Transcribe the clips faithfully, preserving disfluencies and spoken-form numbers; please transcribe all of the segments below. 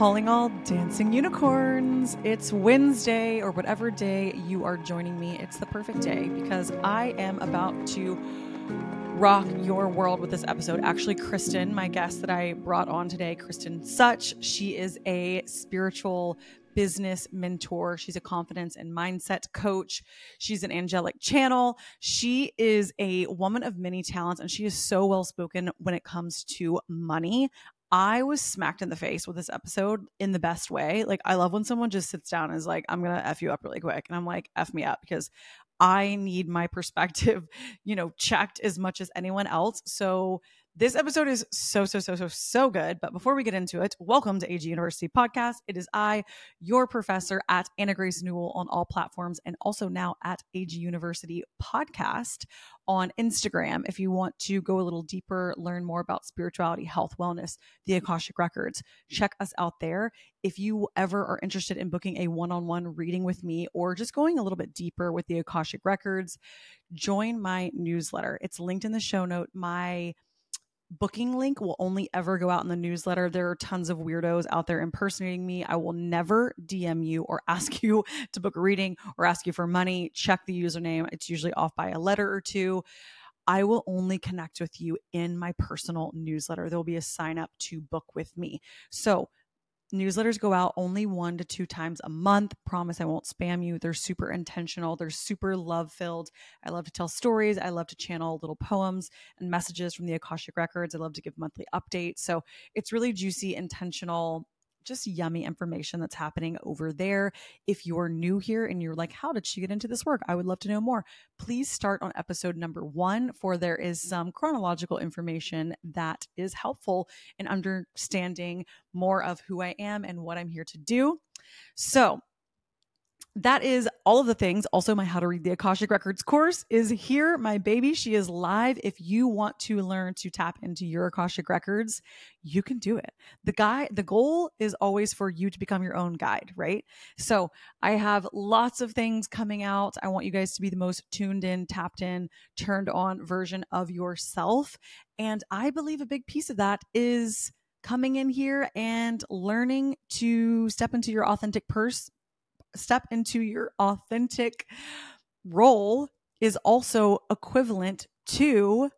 calling all dancing unicorns. It's Wednesday, or whatever day you are joining me. It's the perfect day because I am about to rock your world with this episode. Actually, Kristen, my guest that I brought on today, Kristen Such, she is a spiritual business mentor. She's a confidence and mindset coach. She's an angelic channel. She is a woman of many talents, and she is so well-spoken when it comes to money. I was smacked in the face with this episode in the best way. Like, I love when someone just sits down and is like, I'm going to F you up really quick. And I'm like, F me up, because I need my perspective, you know, checked as much as anyone else. So this episode is so, so, so, so, so good. But before we get into it, welcome to A G University Podcast. It is I, your professor at Anna Grace Newell on all platforms, and also now at A G University Podcast on Instagram. If you want to go a little deeper, learn more about spirituality, health, wellness, the Akashic Records, check us out there. If you ever are interested in booking a one-on-one reading with me, or just going a little bit deeper with the Akashic Records, join my newsletter. It's linked in the show note. My booking link will only ever go out in the newsletter. There are tons of weirdos out there impersonating me. I will never D M you or ask you to book a reading or ask you for money. Check the username. It's usually off by a letter or two. I will only connect with you in my personal newsletter. There'll be a sign up to book with me. So newsletters go out only one to two times a month. Promise I won't spam you. They're super intentional. They're super love-filled. I love to tell stories. I love to channel little poems and messages from the Akashic Records. I love to give monthly updates. So it's really juicy, intentional, just yummy information that's happening over there. If you're new here and you're like, how did she get into this work? I would love to know more. Please start on episode number one, for there is some chronological information that is helpful in understanding more of who I am and what I'm here to do. So that is all of the things. Also, my How to Read the Akashic Records course is here, my baby. She is live. If you want to learn to tap into your Akashic Records, you can do it. The guy, the goal is always for you to become your own guide, right? So I have lots of things coming out. I want you guys to be the most tuned in, tapped in, turned on version of yourself. And I believe a big piece of that is coming in here and learning to step into your authentic purse. Step into your authentic role is also equivalent to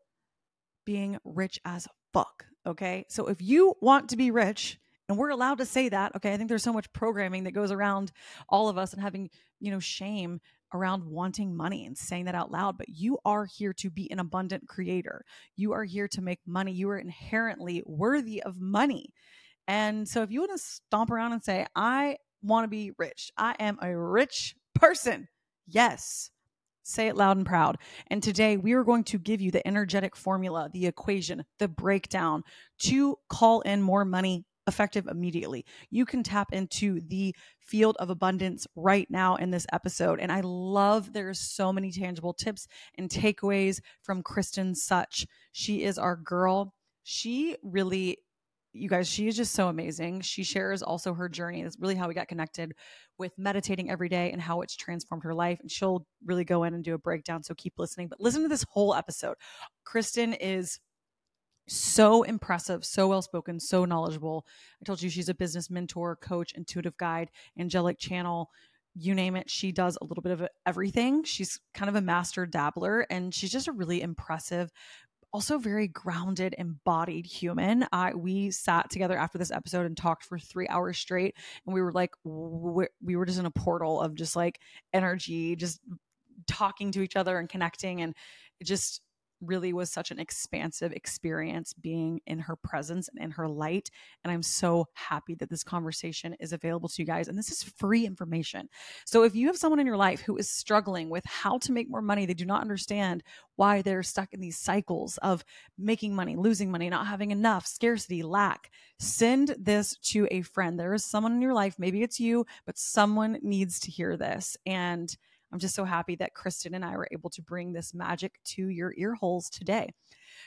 being rich as fuck. Okay. So if you want to be rich, and we're allowed to say that, okay, I think there's so much programming that goes around all of us and having, you know, shame around wanting money and saying that out loud, but you are here to be an abundant creator. You are here to make money. You are inherently worthy of money. And so if you want to stomp around and say, I want to be rich. I am a rich person. Yes. Say it loud and proud. And today we are going to give you the energetic formula, the equation, the breakdown to call in more money effective immediately. You can tap into the field of abundance right now in this episode. And I love there's so many tangible tips and takeaways from Kristen Such. She is our girl. She really You guys, she is just so amazing. She shares also her journey. That's really how we got connected with meditating every day and how it's transformed her life. And she'll really go in and do a breakdown. So keep listening, but listen to this whole episode. Kristen is so impressive, so well-spoken, so knowledgeable. I told you she's a business mentor, coach, intuitive guide, angelic channel, you name it. She does a little bit of everything. She's kind of a master dabbler, and she's just a really impressive, also very grounded, embodied human. Uh, we sat together after this episode and talked for three hours straight. And we were like, we're, we were just in a portal of just like energy, just talking to each other and connecting. And it just really was such an expansive experience being in her presence and in her light. And I'm so happy that this conversation is available to you guys. And this is free information. So if you have someone in your life who is struggling with how to make more money, they do not understand why they're stuck in these cycles of making money, losing money, not having enough, scarcity, lack, send this to a friend. There is someone in your life, maybe it's you, but someone needs to hear this. And I'm just so happy that Kristen and I were able to bring this magic to your ear holes today.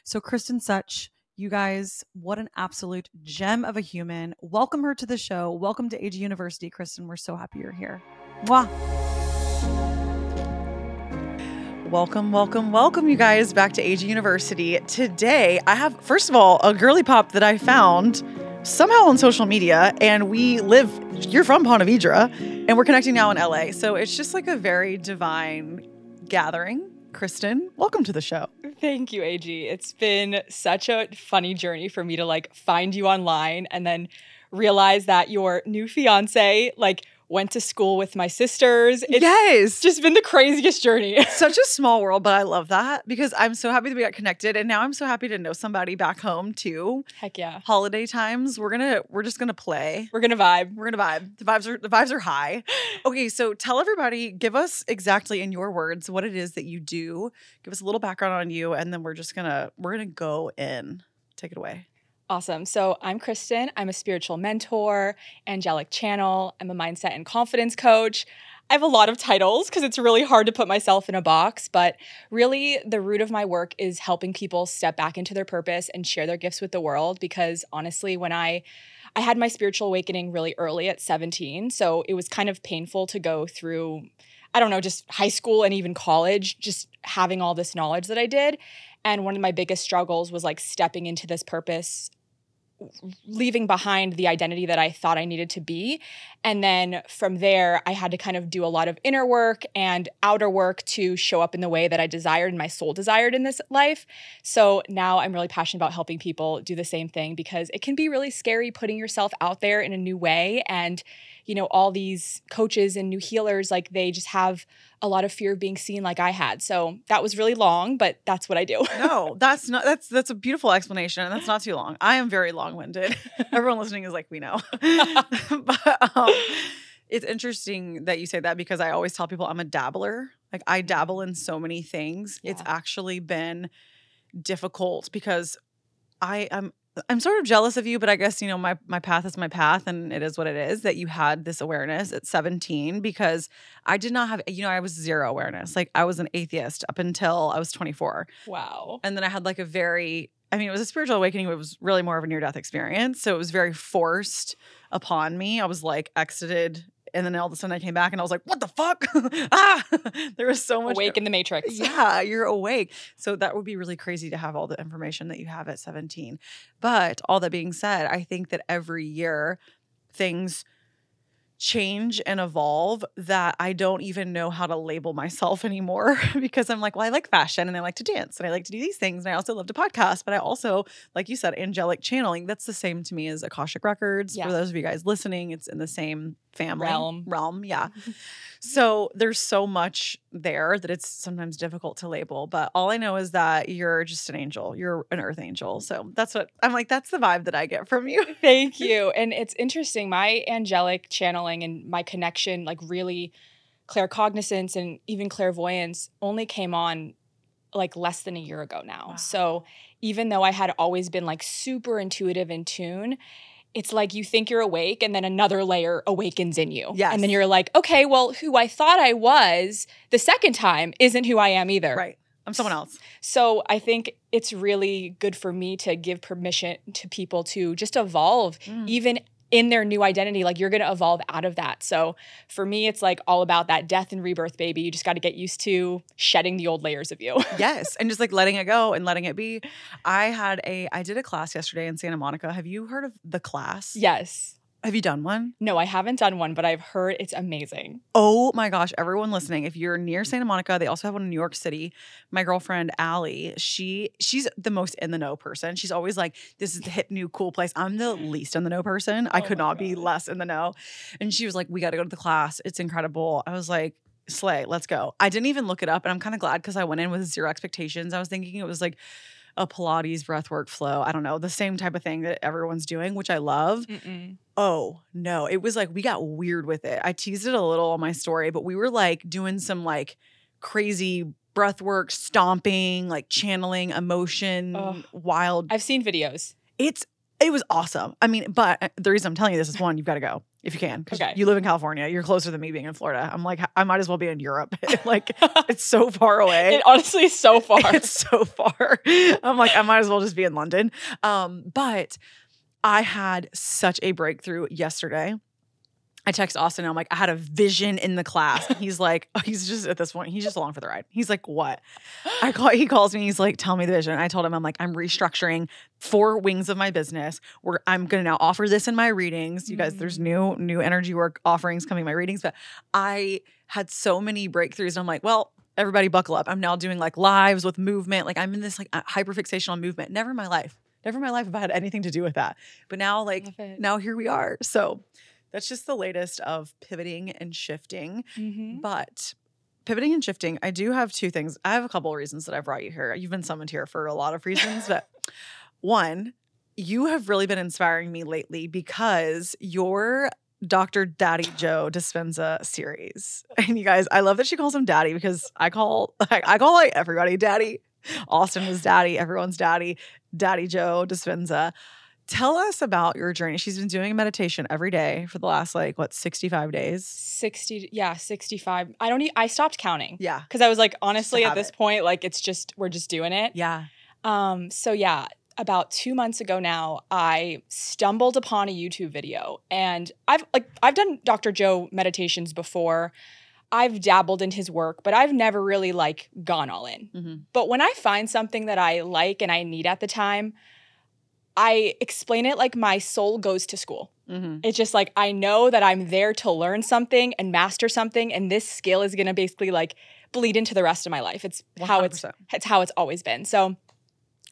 So Kristen Such, you guys, what an absolute gem of a human. Welcome her to the show. Welcome to A G University, Kristen. We're so happy you're here. Mwah. Welcome, welcome, welcome, you guys, back to A G University. Today, I have, first of all, a girly pop that I found somehow on social media, and we live, you're from Ponte Vedra, and we're connecting now in L A. So it's just like a very divine gathering. Kristen, welcome to the show. Thank you, A G. It's been such a funny journey for me to like find you online and then realize that your new fiance like went to school with my sisters. It's yes. just been the craziest journey. Such a small world, but I love that because I'm so happy that we got connected. And now I'm so happy to know somebody back home too. Heck yeah. Holiday times. We're gonna we're just gonna play. We're gonna vibe. We're gonna vibe. The vibes are the vibes are high. Okay, so tell everybody, give us exactly in your words what it is that you do. Give us a little background on you, and then we're just gonna we're gonna go in. Take it away. Awesome. So I'm Kristen. I'm a spiritual mentor, angelic channel. I'm a mindset and confidence coach. I have a lot of titles because it's really hard to put myself in a box, but really the root of my work is helping people step back into their purpose and share their gifts with the world. Because honestly, when I I had my spiritual awakening really early at seventeen, so it was kind of painful to go through, I don't know, just high school and even college, just having all this knowledge that I did. And one of my biggest struggles was like stepping into this purpose, leaving behind the identity that I thought I needed to be. And then from there, I had to kind of do a lot of inner work and outer work to show up in the way that I desired and my soul desired in this life. So now I'm really passionate about helping people do the same thing because it can be really scary putting yourself out there in a new way. And, you know, all these coaches and new healers, like they just have a lot of fear of being seen like I had. So that was really long, but that's what I do. No, that's not, that's, that's a beautiful explanation. And that's not too long. I am very long-winded. Everyone listening is like, we know. But um, it's interesting that you say that because I always tell people I'm a dabbler. Like I dabble in so many things. Yeah. It's actually been difficult because I am, I'm sort of jealous of you, but I guess, you know, my, my path is my path and it is what it is that you had this awareness at seventeen because I did not have, you know, I was zero awareness. Like I was an atheist up until I was twenty-four. Wow. And then I had like a very, I mean, it was a spiritual awakening, but it was really more of a near-death experience. So it was very forced upon me. I was like exited. And then all of a sudden I came back and I was like, what the fuck? ah, there was so much. Awake in the matrix. Yeah, you're awake. So that would be really crazy to have all the information that you have at seventeen. But all that being said, I think that every year things change and evolve that I don't even know how to label myself anymore because I'm like, well, I like fashion and I like to dance and I like to do these things. And I also love to podcast, but I also, like you said, angelic channeling. That's the same to me as Akashic Records. Yeah. For those of you guys listening, it's in the same family. Realm. Realm, yeah. So there's so much there that it's sometimes difficult to label. But all I know is that you're just an angel. You're an earth angel. So that's what I'm like, that's the vibe that I get from you. Thank you. And it's interesting. My angelic channeling and my connection, like really claircognizance and even clairvoyance only came on like less than a year ago now. Wow. So even though I had always been like super intuitive in tune, it's like you think you're awake and then another layer awakens in you. Yes. And then you're like, okay, well, who I thought I was the second time isn't who I am either. Right. I'm someone else. So I think it's really good for me to give permission to people to just evolve mm. even in their new identity. Like you're going to evolve out of that. So for me, it's like all about that death and rebirth, baby. You just got to get used to shedding the old layers of you. Yes. And just like letting it go and letting it be. I had a, I did a class yesterday in Santa Monica. Have you heard of The Class? Yes. Have you done one? No, I haven't done one, but I've heard it's amazing. Oh my gosh. Everyone listening, if you're near Santa Monica, they also have one in New York City. My girlfriend, Allie, she she's the most in the know person. She's always like, this is the hip, new, cool place. I'm the least in the know person. I oh could not God. be less in the know. And she was like, we got to go to The Class. It's incredible. I was like, slay, let's go. I didn't even look it up. And I'm kind of glad because I went in with zero expectations. I was thinking it was like a Pilates breathwork flow. I don't know. The same type of thing that everyone's doing, which I love. Mm-mm. Oh, no. It was like we got weird with it. I teased it a little on my story, but we were like doing some like crazy breathwork, stomping, like channeling emotion, oh, wild. I've seen videos. It's It was awesome. I mean, but the reason I'm telling you this is, one, you've got to go if you can. Okay. You live in California. You're closer than me being in Florida. I'm like, I might as well be in Europe. Like, it's so far away. It honestly is so far. It's so far. I'm like, I might as well just be in London. Um, but I had such a breakthrough yesterday. I text Austin and I'm like, I had a vision in the class. And he's like, oh, he's just at this point, he's just along for the ride. He's like, what? I call. He calls me. He's like, tell me the vision. And I told him, I'm like, I'm restructuring four wings of my business where I'm going to now offer this in my readings. You guys, there's new, new energy work offerings coming in my readings. But I had so many breakthroughs. And I'm like, well, everybody buckle up. I'm now doing like lives with movement. Like I'm in this like hyperfixation on movement. Never in my life. Never in my life have I had anything to do with that. But now like, now here we are. So that's just the latest of pivoting and shifting. Mm-hmm. But pivoting and shifting, I do have two things. I have a couple of reasons that I brought you here. You've been summoned here for a lot of reasons. But one, you have really been inspiring me lately because your Doctor Daddy Joe Dispenza series. And you guys, I love that she calls him Daddy because I call, I call like everybody Daddy. Austin is Daddy. Everyone's Daddy. Daddy Joe Dispenza. Tell us about your journey. She's been doing a meditation every day for the last, like, what, sixty-five days? sixty, yeah, sixty-five. I don't e- I stopped counting. Yeah. Because I was like, honestly, at this it. point, like, it's just, we're just doing it. Yeah. Um. So, yeah, about two months ago now, I stumbled upon a YouTube video. And I've, like, I've done Doctor Joe meditations before. I've dabbled in his work, but I've never really, like, gone all in. Mm-hmm. But when I find something that I like and I need at the time, I explain it like my soul goes to school. Mm-hmm. It's just like I know that I'm there to learn something and master something, and this skill is going to basically like bleed into the rest of my life. It's one hundred percent. how it's it's how it's always been. So,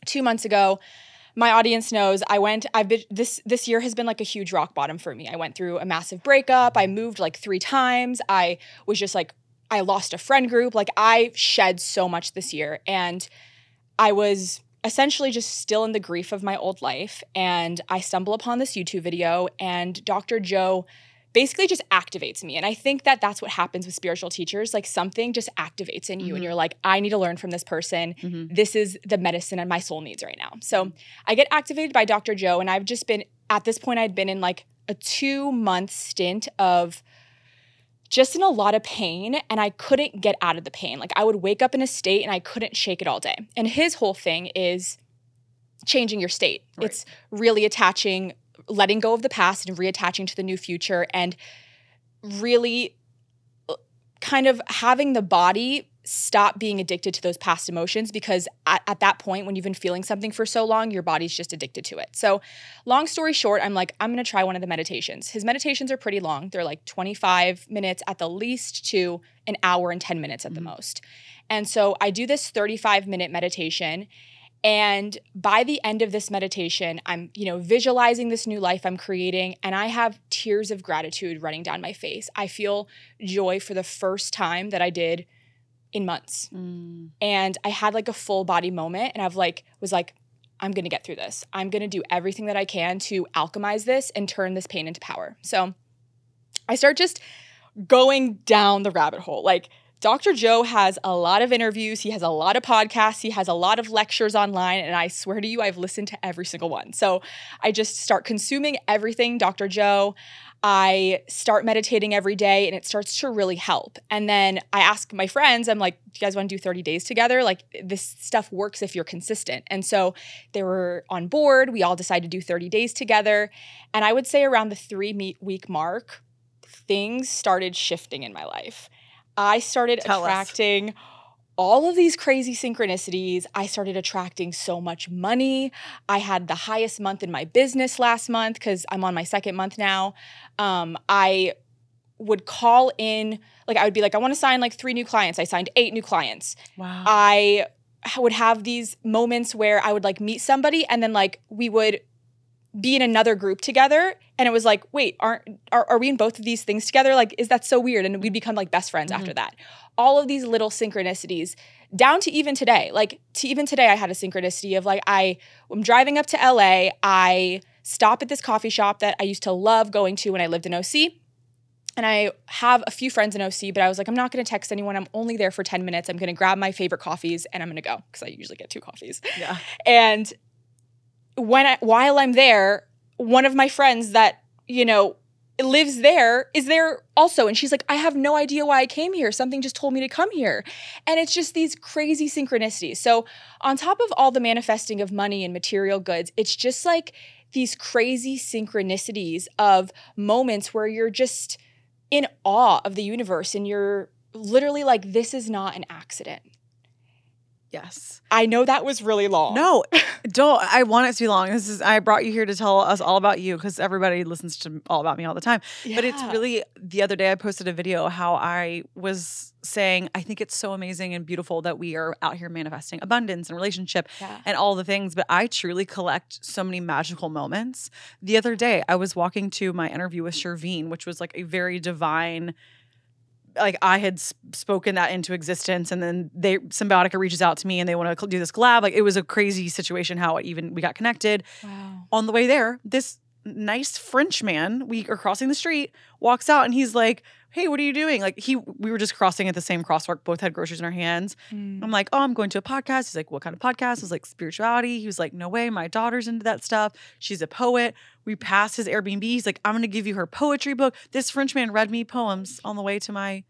two months ago, my audience knows I went. I've been this this year has been like a huge rock bottom for me. I went through a massive breakup. I moved like three times. I was just like I lost a friend group. Like I shed so much this year, and I was essentially just still in the grief of my old life. And I stumble upon this YouTube video and Doctor Joe basically just activates me. And I think that that's what happens with spiritual teachers. Like something just activates in you mm-hmm. and you're like, I need to learn from this person. Mm-hmm. This is the medicine that my soul needs right now. So I get activated by Doctor Joe and I've just been, at this point, I'd been in like a two month stint of just in a lot of pain, and I couldn't get out of the pain. Like I would wake up in a state and I couldn't shake it all day. And his whole thing is changing your state. Right. It's really attaching, letting go of the past and reattaching to the new future, and really kind of having the body stop being addicted to those past emotions, because at, at that point when you've been feeling something for so long, your body's just addicted to it. So long story short, I'm like, I'm going to try one of the meditations. His meditations are pretty long. They're like twenty-five minutes at the least to an hour and ten minutes at mm-hmm. the most. And so I do this thirty-five minute meditation. And by the end of this meditation, I'm, you know, visualizing this new life I'm creating, and I have tears of gratitude running down my face. I feel joy for the first time that I did in months. Mm. And I had like a full body moment, and I've like, was like, I'm going to get through this. I'm going to do everything that I can to alchemize this and turn this pain into power. So I start just going down the rabbit hole. Like Doctor Joe has a lot of interviews. He has a lot of podcasts. He has a lot of lectures online. And I swear to you, I've listened to every single one. So I just start consuming everything Doctor Joe. I start meditating every day and it starts to really help. And then I ask my friends, I'm like, do you guys want to do thirty days together? Like this stuff works if you're consistent. And so they were on board. We all decided to do thirty days together. And I would say around the three week mark, things started shifting in my life. I started Tell attracting us. all of these crazy synchronicities. I started attracting so much money. I had the highest month in my business last month because I'm on my second month now. Um, I would call in, like I would be like, I want to sign like three new clients. I signed eight new clients. Wow. I would have these moments where I would like meet somebody and then like we would be in another group together. And it was like, wait, aren't, are, are we in both of these things together? Like, is that so weird? And we'd become like best friends mm-hmm. after that. All of these little synchronicities down to even today. Like to even today, I had a synchronicity of like, I, I'm driving up to L A. I stop at this coffee shop that I used to love going to when I lived in O C. And I have a few friends in O C, but I was like, I'm not going to text anyone. I'm only there for ten minutes. I'm going to grab my favorite coffees and I'm going to go because I usually get two coffees. Yeah. And when I, while I'm there, one of my friends that, you know, lives there is there also. And she's like, I have no idea why I came here. Something just told me to come here. And it's just these crazy synchronicities. So on top of all the manifesting of money and material goods, it's just like these crazy synchronicities of moments where you're just in awe of the universe and you're literally like, this is not an accident. Yes. I know that was really long. No, don't. I want it to be long. This is, I brought you here to tell us all about you because everybody listens to all about me all the time. Yeah. But it's really, the other day I posted a video how I was saying, I think it's so amazing and beautiful that we are out here manifesting abundance and relationship yeah. and all the things. But I truly collect so many magical moments. The other day I was walking to my interview with Sherveen, which was like a very divine, like I had sp- spoken that into existence, and then they Symbiotica reaches out to me and they want to cl- do this collab. Like it was a crazy situation how it even we got connected. Wow. On the way there, this nice French man, we are crossing the street, walks out and he's like, hey, what are you doing? Like he, we were just crossing at the same crosswalk, both had groceries in our hands. Mm. I'm like, oh, I'm going to a podcast. He's like, what kind of podcast? I was like, spirituality. He was like, no way. My daughter's into that stuff. She's a poet. We passed his Airbnb. He's like, I'm going to give you her poetry book. This French man read me poems on the way to my,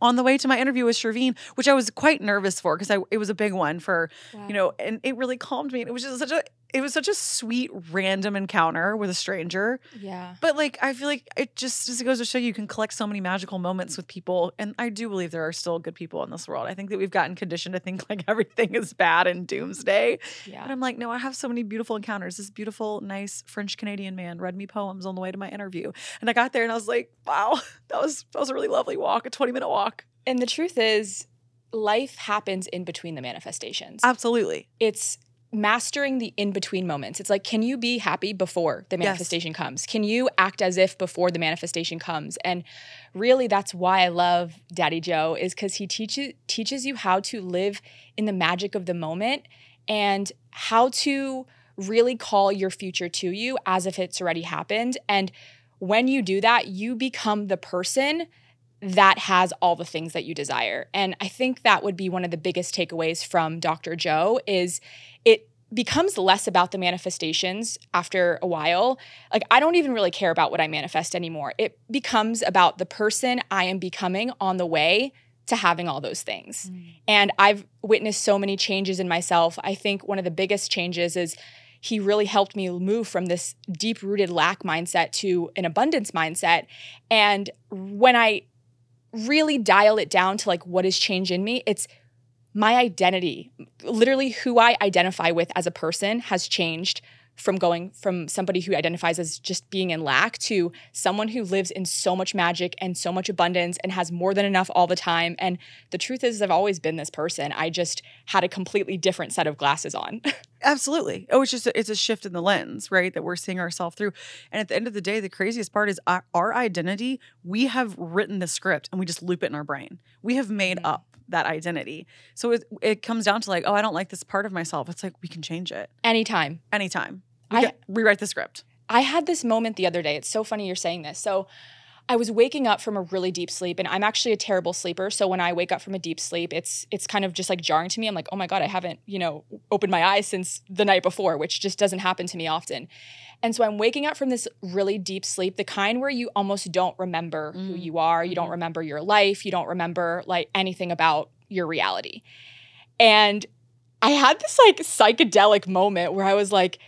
on the way to my interview with Sherveen, which I was quite nervous for because I, it was a big one for, wow. you know, and it really calmed me. And it was just such a, it was such a sweet, random encounter with a stranger. Yeah. But like, I feel like it just, just goes to show you can collect so many magical moments with people. And I do believe there are still good people in this world. I think that we've gotten conditioned to think like everything is bad and doomsday. Yeah. And I'm like, no, I have so many beautiful encounters. This beautiful, nice French Canadian man read me poems on the way to my interview. And I got there and I was like, wow, that was, that was a really lovely walk, a twenty minute walk. And the truth is life happens in between the manifestations. Absolutely. It's mastering the in-between moments. It's like, can you be happy before the manifestation yes. comes? Can you act as if before the manifestation comes? And really that's why I love Daddy Joe is because he teaches teaches you how to live in the magic of the moment and how to really call your future to you as if it's already happened. And when you do that, you become the person that has all the things that you desire. And I think that would be one of the biggest takeaways from Doctor Joe is it becomes less about the manifestations after a while. Like I don't even really care about what I manifest anymore. It becomes about the person I am becoming on the way to having all those things. Mm. And I've witnessed so many changes in myself. I think one of the biggest changes is he really helped me move from this deep-rooted lack mindset to an abundance mindset. And when I really dial it down to like what has changed in me, it's my identity. Literally who I identify with as a person has changed from going from somebody who identifies as just being in lack to someone who lives in so much magic and so much abundance and has more than enough all the time. And the truth is I've always been this person. I just had a completely different set of glasses on. Absolutely. Oh, it's just, a, it's a shift in the lens, right? That we're seeing ourselves through. And at the end of the day, the craziest part is our, our identity, we have written the script and we just loop it in our brain. We have made mm-hmm. up that identity. So it, it comes down to like, oh, I don't like this part of myself. It's like, we can change it. Anytime. Anytime. I, get, rewrite the script. I had this moment the other day. It's so funny you're saying this. So I was waking up from a really deep sleep, and I'm actually a terrible sleeper. So when I wake up from a deep sleep, it's it's kind of just like jarring to me. I'm like, oh my God, I haven't, you know, opened my eyes since the night before, which just doesn't happen to me often. And so I'm waking up from this really deep sleep, the kind where you almost don't remember mm. who you are. You mm-hmm. don't remember your life. You don't remember like anything about your reality. And I had this like psychedelic moment where I was like,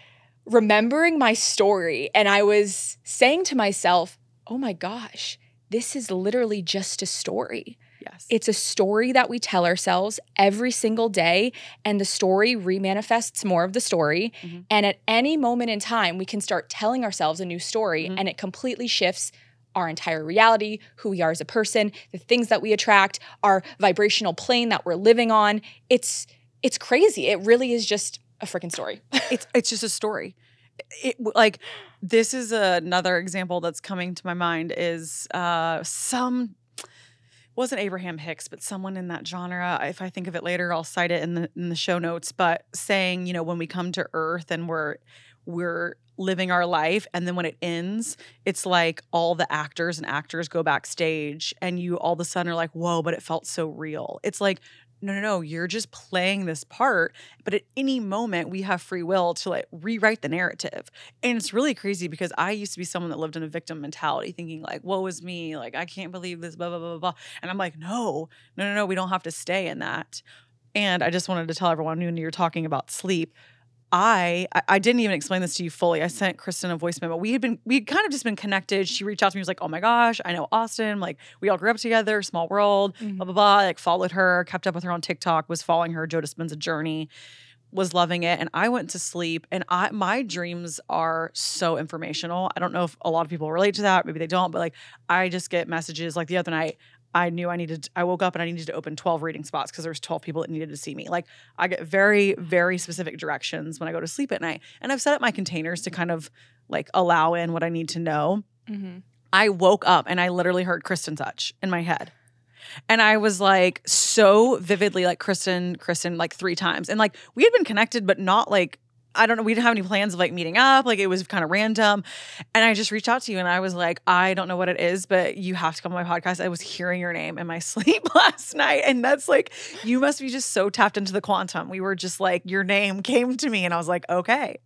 remembering my story, and I was saying to myself, oh my gosh, this is literally just a story. Yes. It's a story that we tell ourselves every single day, and the story remanifests more of the story. Mm-hmm. And at any moment in time, we can start telling ourselves a new story, mm-hmm. and it completely shifts our entire reality, who we are as a person, the things that we attract, our vibrational plane that we're living on. It's it's crazy. It really is just a freaking story. it's it's just a story. It, like this is another example that's coming to my mind is uh, some wasn't Abraham Hicks, but someone in that genre. If I think of it later, I'll cite it in the in the show notes. But saying, you know, when we come to Earth and we're we're living our life, and then when it ends, it's like all the actors and actors go backstage, and you all of a sudden are like, whoa! But it felt so real. It's like, no, no, no, you're just playing this part. But at any moment, we have free will to like rewrite the narrative. And it's really crazy because I used to be someone that lived in a victim mentality, thinking like, woe is me, like, I can't believe this, blah, blah, blah, blah. And I'm like, no, no, no, no, we don't have to stay in that. And I just wanted to tell everyone when you're talking about sleep, I I didn't even explain this to you fully. I sent Kristen a voice memo. We had been we had kind of just been connected. She reached out to me. She was like, "Oh my gosh, I know Austin. Like we all grew up together. Small world. Mm-hmm. Blah blah blah." Like followed her, kept up with her on TikTok, was following her Joe Dispenza journey, was loving it. And I went to sleep. And I my dreams are so informational. I don't know if a lot of people relate to that. Maybe they don't. But like I just get messages. Like the other night, I knew I needed, I woke up and I needed to open twelve reading spots because there was twelve people that needed to see me. Like I get very, very specific directions when I go to sleep at night. And I've set up my containers to kind of like allow in what I need to know. Mm-hmm. I woke up and I literally heard Kristen Such in my head. And I was like so vividly like Kristen, Kristen like three times. And like we had been connected but not like, I don't know, we didn't have any plans of like meeting up. Like it was kind of random. And I just reached out to you and I was like, I don't know what it is, but you have to come on my podcast. I was hearing your name in my sleep last night. And that's like, you must be just so tapped into the quantum. We were just like, your name came to me and I was like, okay.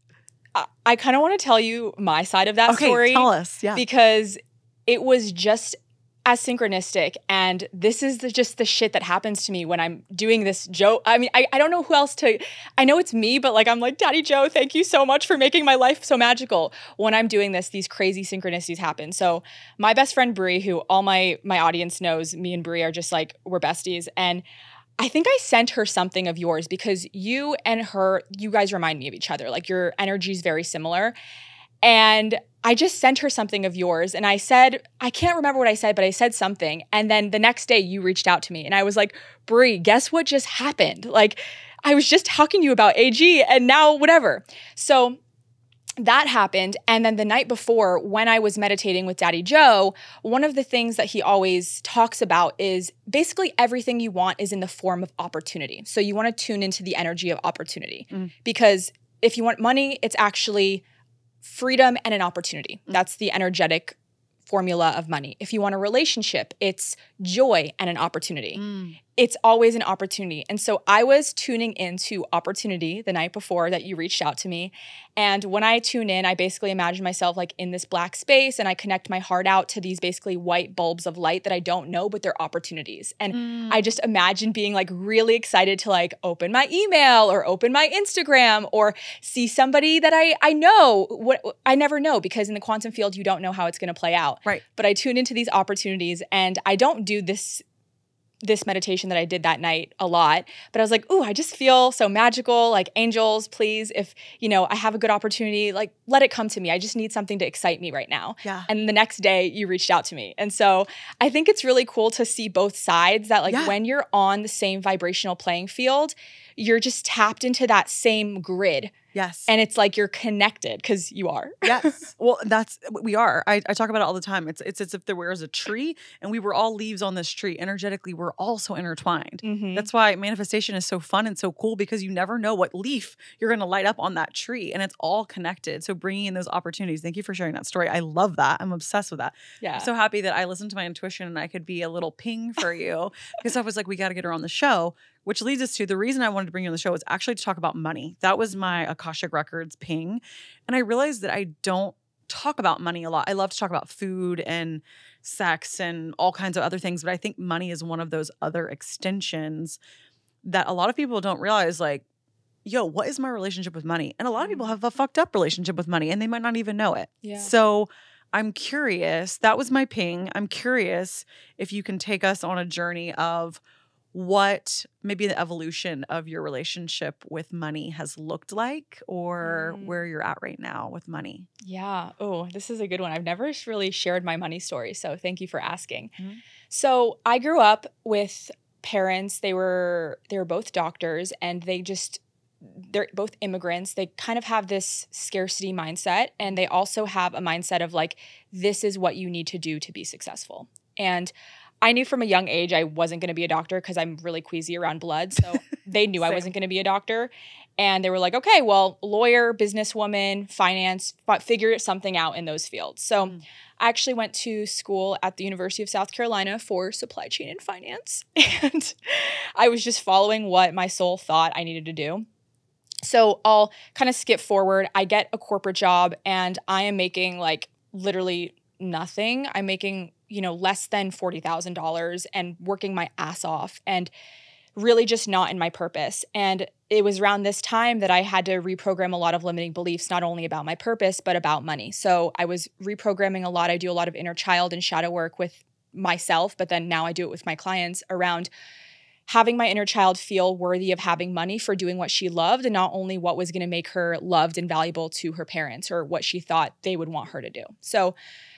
I, I kind of want to tell you my side of that okay, story. Tell us. Yeah. Because it was just as synchronistic. And this is the, just the shit that happens to me when I'm doing this Joe. I mean, I, I don't know who else to, I know it's me, but like, I'm like, Daddy Joe, thank you so much for making my life so magical. When I'm doing this, these crazy synchronicities happen. So my best friend Bree, who all my, my audience knows, me and Bree are just like, we're besties. And I think I sent her something of yours because you and her, you guys remind me of each other. Like your energy is very similar. And I just sent her something of yours and I said, I can't remember what I said, but I said something. And then the next day you reached out to me and I was like, Bree, guess what just happened? Like I was just talking to you about A G and now whatever. So that happened. And then the night before when I was meditating with Daddy Joe, one of the things that he always talks about is basically everything you want is in the form of opportunity. So you want to tune into the energy of opportunity mm. because if you want money, it's actually freedom and an opportunity. That's the energetic formula of money. If you want a relationship, it's joy and an opportunity. Mm. It's always an opportunity. And so I was tuning into opportunity the night before that you reached out to me. And when I tune in, I basically imagine myself like in this black space and I connect my heart out to these basically white bulbs of light that I don't know, but they're opportunities. And mm. I just imagine being like really excited to like open my email or open my Instagram or see somebody that I, I know. What I never know because in the quantum field, you don't know how it's going to play out. Right. But I tune into these opportunities and I don't do this this meditation that I did that night a lot, but I was like, ooh, I just feel so magical, like angels, please, if, you know, I have a good opportunity, like let it come to me. I just need something to excite me right now. Yeah. And the next day you reached out to me. And so I think it's really cool to see both sides that like yeah. when you're on the same vibrational playing field, you're just tapped into that same grid. Yes. And it's like you're connected because you are. Yes. Well, that's, we are. I, I talk about it all the time. It's it's as if there was a tree and we were all leaves on this tree. Energetically, we're all so intertwined. Mm-hmm. That's why manifestation is so fun and so cool because you never know what leaf you're going to light up on that tree and it's all connected. So bringing in those opportunities. Thank you for sharing that story. I love that. I'm obsessed with that. Yeah. I'm so happy that I listened to my intuition and I could be a little ping for you because I was like, we got to get her on the show. Which leads us to the reason I wanted to bring you on the show was actually to talk about money. That was my Akashic Records ping. And I realized that I don't talk about money a lot. I love to talk about food and sex and all kinds of other things. But I think money is one of those other extensions that a lot of people don't realize, like, yo, what is my relationship with money? And a lot of people have a fucked up relationship with money and they might not even know it. Yeah. So I'm curious. That was my ping. I'm curious if you can take us on a journey of what maybe the evolution of your relationship with money has looked like or mm. where you're at right now with money. Yeah. Oh, this is a good one. I've never really shared my money story. So thank you for asking. Mm. So I grew up with parents. They were, they were both doctors and they just, they're both immigrants. They kind of have this scarcity mindset and they also have a mindset of like, this is what you need to do to be successful. And I knew from a young age I wasn't going to be a doctor because I'm really queasy around blood. So they knew I wasn't going to be a doctor. And they were like, okay, well, lawyer, businesswoman, finance, figure something out in those fields. So mm. I actually went to school at the University of South Carolina for supply chain and finance. And I was just following what my soul thought I needed to do. So I'll kind of skip forward. I get a corporate job and I am making like literally nothing. I'm making you know, less than forty thousand dollars and working my ass off and really just not in my purpose. And it was around this time that I had to reprogram a lot of limiting beliefs, not only about my purpose, but about money. So I was reprogramming a lot. I do a lot of inner child and shadow work with myself, but then now I do it with my clients around having my inner child feel worthy of having money for doing what she loved and not only what was going to make her loved and valuable to her parents or what she thought they would want her to do. So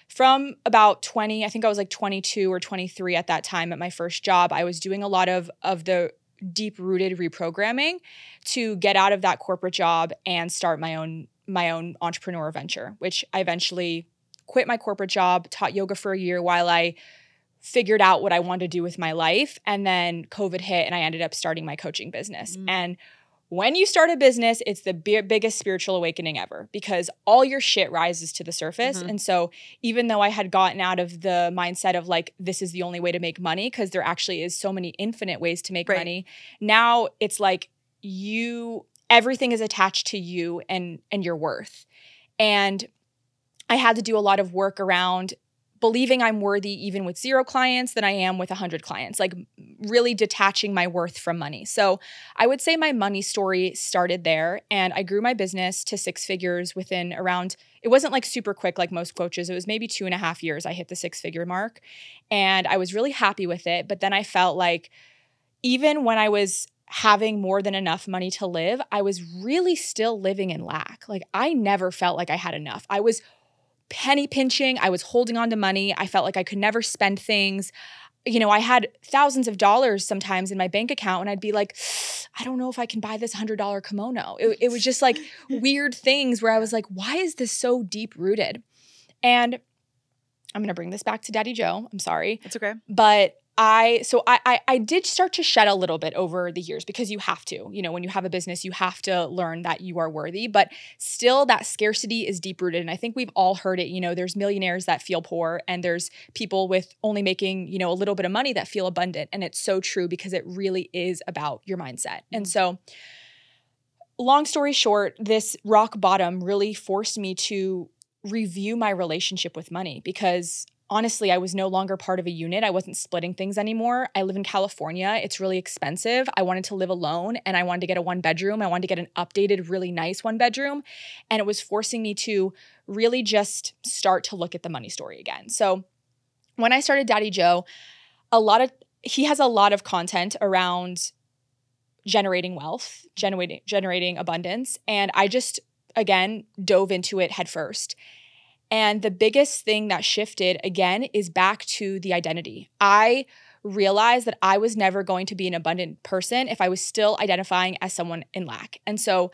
from about twenty, I think I was like twenty-two or twenty-three at that time at my first job, I was doing a lot of, of the deep-rooted reprogramming to get out of that corporate job and start my own, my own entrepreneur venture, which I eventually quit my corporate job, taught yoga for a year while I figured out what I wanted to do with my life. And then COVID hit and I ended up starting my coaching business. Mm. And when you start a business, it's the b- biggest spiritual awakening ever because all your shit rises to the surface. Mm-hmm. And so even though I had gotten out of the mindset of like, this is the only way to make money, because there actually is so many infinite ways to make right. money. Now it's like you, everything is attached to you and, and your worth. And I had to do a lot of work around believing I'm worthy even with zero clients than I am with one hundred clients, like really detaching my worth from money. So I would say my money story started there, and I grew my business to six figures within around, it wasn't like super quick like most coaches. It was maybe two and a half years I hit the six-figure mark, and I was really happy with it. But then I felt like even when I was having more than enough money to live, I was really still living in lack. Like I never felt like I had enough. I was penny pinching. I was holding on to money. I felt like I could never spend things. You know, I had thousands of dollars sometimes in my bank account and I'd be like, I don't know if I can buy this one hundred dollars kimono. It, it was just like weird things where I was like, why is this so deep rooted? And I'm going to bring this back to Daddy Joe. I'm sorry. It's okay. But I, so I, I, I did start to shed a little bit over the years because you have to, you know, when you have a business, you have to learn that you are worthy, but still that scarcity is deep rooted. And I think we've all heard it, you know, there's millionaires that feel poor and there's people with only making, you know, a little bit of money that feel abundant. And it's so true because it really is about your mindset. And so long story short, this rock bottom really forced me to review my relationship with money because honestly, I was no longer part of a unit. I wasn't splitting things anymore. I live in California. It's really expensive. I wanted to live alone and I wanted to get a one bedroom. I wanted to get an updated, really nice one bedroom. And it was forcing me to really just start to look at the money story again. So when I started Daddy Joe, a lot of, he has a lot of content around generating wealth, generating, generating abundance. And I just, again, dove into it head first. And the biggest thing that shifted, again, is back to the identity. I realized that I was never going to be an abundant person if I was still identifying as someone in lack. And so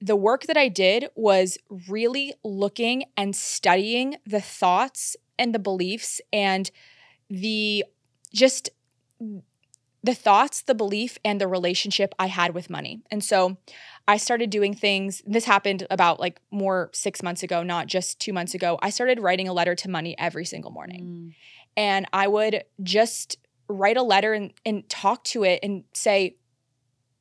the work that I did was really looking and studying the thoughts and the beliefs and the just the thoughts, the belief, and the relationship I had with money. And so I started doing things. This happened about like more six months ago, not just two months ago. I started writing a letter to money every single morning. Mm. And I would just write a letter and, and talk to it and say,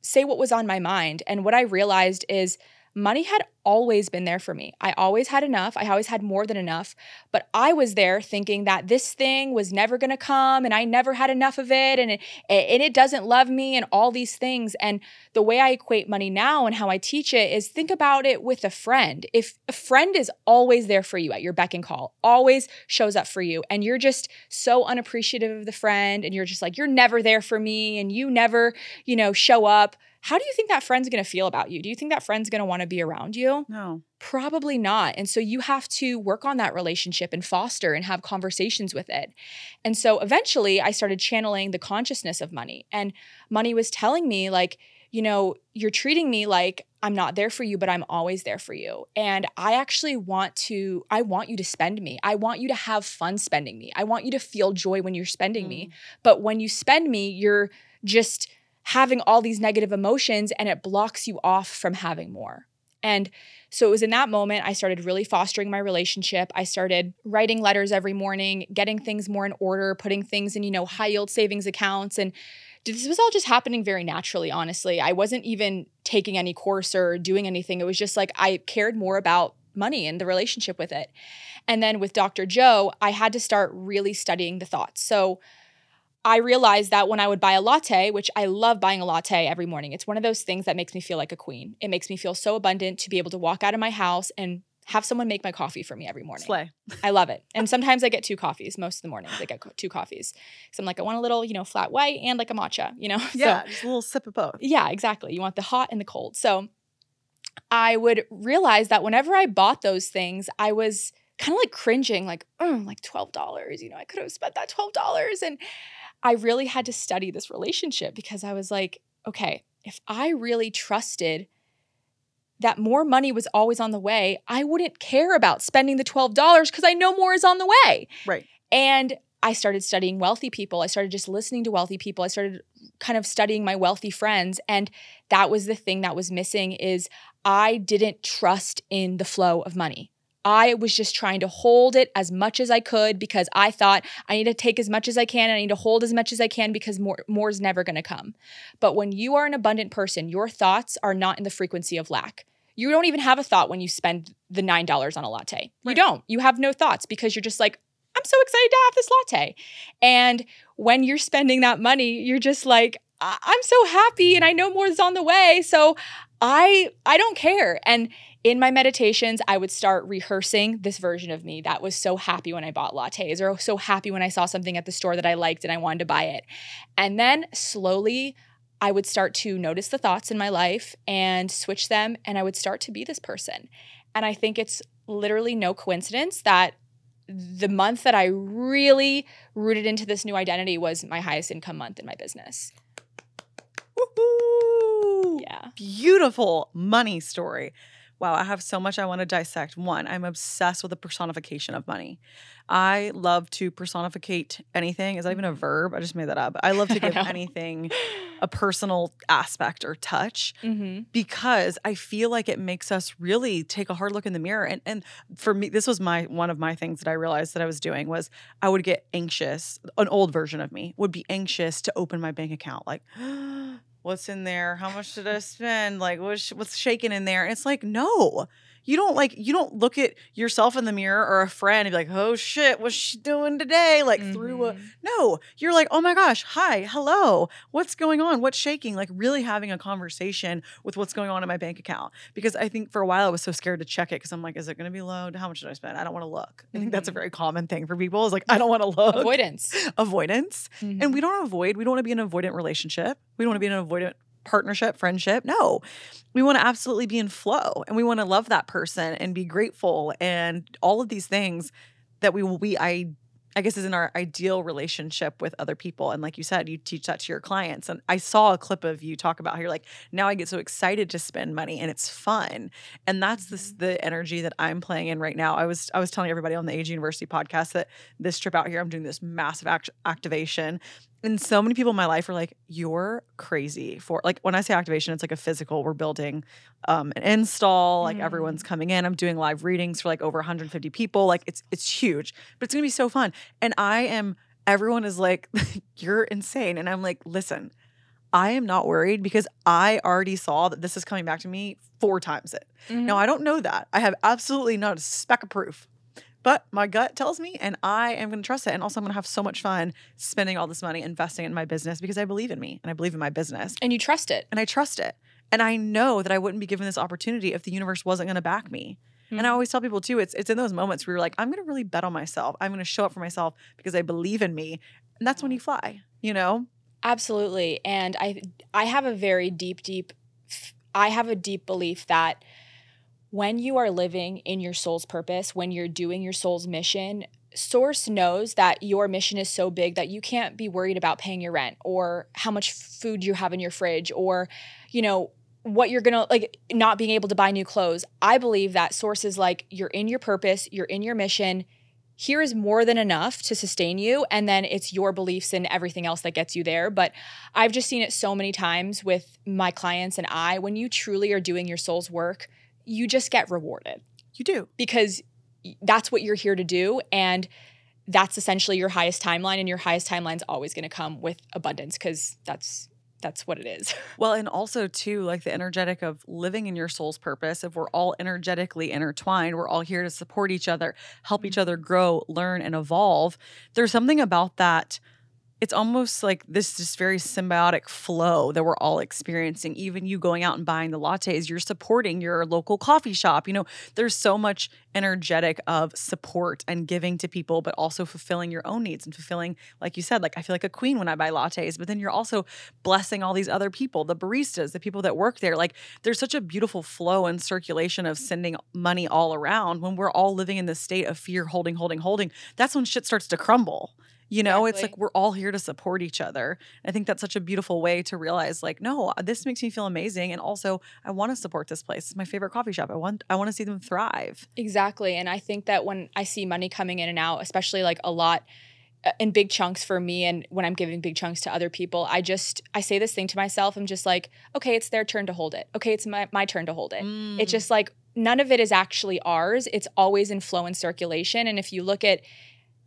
say what was on my mind. And what I realized is money had always been there for me. I always had enough. I always had more than enough. But I was there thinking that this thing was never going to come and I never had enough of it and, it and it doesn't love me and all these things. And the way I equate money now and how I teach it is think about it with a friend. If a friend is always there for you at your beck and call, always shows up for you, and you're just so unappreciative of the friend and you're just like, you're never there for me and you never, you know, show up, how do you think that friend's going to feel about you? Do you think that friend's going to want to be around you? No. Probably not. And so you have to work on that relationship and foster and have conversations with it. And so eventually I started channeling the consciousness of money. And money was telling me like, you know, you're treating me like I'm not there for you, but I'm always there for you. And I actually want to, I want you to spend me. I want you to have fun spending me. I want you to feel joy when you're spending mm. me. But when you spend me, you're just having all these negative emotions and it blocks you off from having more. And so it was in that moment I started really fostering my relationship. I started writing letters every morning, getting things more in order, putting things in, you know, high yield savings accounts. And this was all just happening very naturally, honestly. I wasn't even taking any course or doing anything. It was just like I cared more about money and the relationship with it. And then with Doctor Joe, I had to start really studying the thoughts. So I realized that when I would buy a latte, which I love buying a latte every morning, it's one of those things that makes me feel like a queen. It makes me feel so abundant to be able to walk out of my house and have someone make my coffee for me every morning. Slay. I love it. And sometimes I get two coffees. Most of the mornings I get co- two coffees. So I'm like, I want a little, you know, flat white and like a matcha, you know? Yeah, so, just a little sip of both. Yeah, exactly. You want the hot and the cold. So I would realize that whenever I bought those things, I was kind of like cringing, like, mm, like twelve dollars, you know, I could have spent that twelve dollars. And I really had to study this relationship because I was like, okay, if I really trusted that more money was always on the way, I wouldn't care about spending the twelve dollars because I know more is on the way. Right. And I started studying wealthy people. I started just listening to wealthy people. I started kind of studying my wealthy friends. And that was the thing that was missing is I didn't trust in the flow of money. I was just trying to hold it as much as I could because I thought I need to take as much as I can and I need to hold as much as I can because more more's never going to come. But when you are an abundant person, your thoughts are not in the frequency of lack. You don't even have a thought when you spend the nine dollars on a latte. Right. You don't. You have no thoughts because you're just like, I'm so excited to have this latte. And when you're spending that money, you're just like, I- I'm so happy and I know more is on the way. So I I don't care. And in my meditations, I would start rehearsing this version of me that was so happy when I bought lattes or so happy when I saw something at the store that I liked and I wanted to buy it. And then slowly I would start to notice the thoughts in my life and switch them and I would start to be this person. And I think it's literally no coincidence that the month that I really rooted into this new identity was my highest income month in my business. Woo-hoo! Yeah. Beautiful money story. Wow, I have so much I want to dissect. One, I'm obsessed with the personification of money. I love to personificate anything. Is that even a verb? I just made that up. I love to give anything a personal aspect or touch mm-hmm. because I feel like it makes us really take a hard look in the mirror. And and for me, this was my one of my things that I realized that I was doing was I would get anxious. An old version of me would be anxious to open my bank account. Like, what's in there? How much did I spend? Like, what's, what's shaking in there? And it's like, no, you don't like, you don't look at yourself in the mirror or a friend and be like, oh shit, what's she doing today? Like mm-hmm. through a, no, you're like, oh my gosh, hi, hello, what's going on? What's shaking? Like really having a conversation with what's going on in my bank account. Because I think for a while I was so scared to check it because I'm like, is it going to be low? How much did I spend? I don't want to look. I think mm-hmm. that's a very common thing for people is like, I don't want to look. Avoidance. Avoidance. Mm-hmm. And we don't avoid, we don't want to be in an avoidant relationship. We don't want to be in an avoidant partnership, friendship. No, we want to absolutely be in flow and we want to love that person and be grateful and all of these things that we, we I, I guess is in our ideal relationship with other people. And like you said, you teach that to your clients. And I saw a clip of you talk about how you're like, now I get so excited to spend money and it's fun. And that's this, the energy that I'm playing in right now. I was I was telling everybody on the A G University podcast that this trip out here, I'm doing this massive act- activation. And so many people in my life are like, you're crazy for, like when I say activation, it's like a physical, we're building um, an install, like mm. everyone's coming in. I'm doing live readings for like over one hundred fifty people. Like it's, it's huge, but it's going to be so fun. And I am, everyone is like, you're insane. And I'm like, listen, I am not worried because I already saw that this is coming back to me four times it. Mm-hmm. Now I don't know that. I have absolutely not a speck of proof. But my gut tells me, and I am going to trust it. And also, I'm going to have so much fun spending all this money, investing in my business because I believe in me and I believe in my business. And you trust it. And I trust it. And I know that I wouldn't be given this opportunity if the universe wasn't going to back me. Mm-hmm. And I always tell people, too, it's it's in those moments where you're like, I'm going to really bet on myself. I'm going to show up for myself because I believe in me. And that's when you fly, you know? Absolutely. And I I have a very deep, deep – I have a deep belief that – when you are living in your soul's purpose, when you're doing your soul's mission, Source knows that your mission is so big that you can't be worried about paying your rent or how much food you have in your fridge or, you know, what you're going to like not being able to buy new clothes. I believe that Source is like, you're in your purpose, you're in your mission. Here is more than enough to sustain you. And then it's your beliefs and everything else that gets you there. But I've just seen it so many times with my clients and I, when you truly are doing your soul's work, you just get rewarded. You do. Because that's what you're here to do. And that's essentially your highest timeline. And your highest timeline is always going to come with abundance because that's that's what it is. Well, and also too, like the energetic of living in your soul's purpose. If we're all energetically intertwined, we're all here to support each other, help mm-hmm. each other grow, learn, and evolve. There's something about that it's almost like this this very symbiotic flow that we're all experiencing. Even you going out and buying the lattes, you're supporting your local coffee shop. You know, there's so much energetic of support and giving to people, but also fulfilling your own needs and fulfilling, like you said, like I feel like a queen when I buy lattes, but then you're also blessing all these other people, the baristas, the people that work there. Like there's such a beautiful flow and circulation of sending money all around when we're all living in this state of fear, holding, holding, holding. That's when shit starts to crumble. You know, exactly. It's like we're all here to support each other. I think that's such a beautiful way to realize, like, no, this makes me feel amazing. And also, I want to support this place. It's my favorite coffee shop. I want I want to see them thrive. Exactly. And I think that when I see money coming in and out, especially like a lot in big chunks for me, and when I'm giving big chunks to other people, I just I say this thing to myself. I'm just like, okay, it's their turn to hold it. Okay, it's my, my turn to hold it. Mm. It's just like none of it is actually ours. It's always in flow and circulation. And if you look at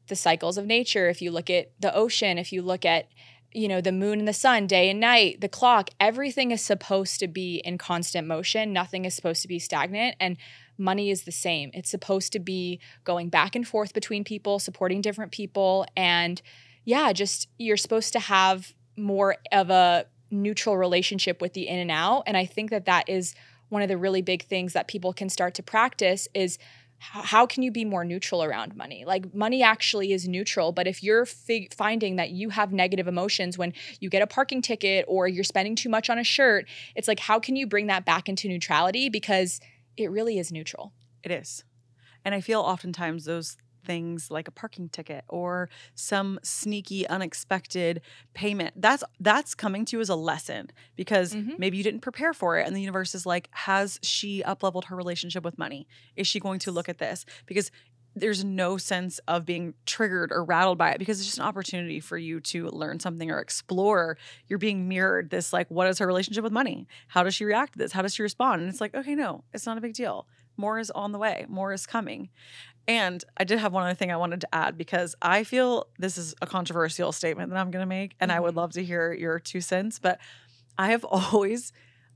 the cycles of nature, if you look at the ocean, if you look at, you know, the moon and the sun, day and night, the clock, everything is supposed to be in constant motion. Nothing is supposed to be stagnant. And money is the same. It's supposed to be going back and forth between people, supporting different people. And yeah, just you're supposed to have more of a neutral relationship with the in and out. And I think that that is one of the really big things that people can start to practice is how can you be more neutral around money? Like money actually is neutral, but if you're fig- finding that you have negative emotions when you get a parking ticket or you're spending too much on a shirt, it's like, how can you bring that back into neutrality? Because it really is neutral. It is. And I feel oftentimes those things like a parking ticket or some sneaky, unexpected payment. That's that's coming to you as a lesson because mm-hmm. maybe you didn't prepare for it. And the universe is like, has she up-leveled her relationship with money? Is she going to look at this? Because there's no sense of being triggered or rattled by it because it's just an opportunity for you to learn something or explore. You're being mirrored this like, what is her relationship with money? How does she react to this? How does she respond? And it's like, okay, no, it's not a big deal. More is on the way. More is coming. And I did have one other thing I wanted to add because I feel this is a controversial statement that I'm going to make, and mm-hmm. I would love to hear your two cents, but I have always,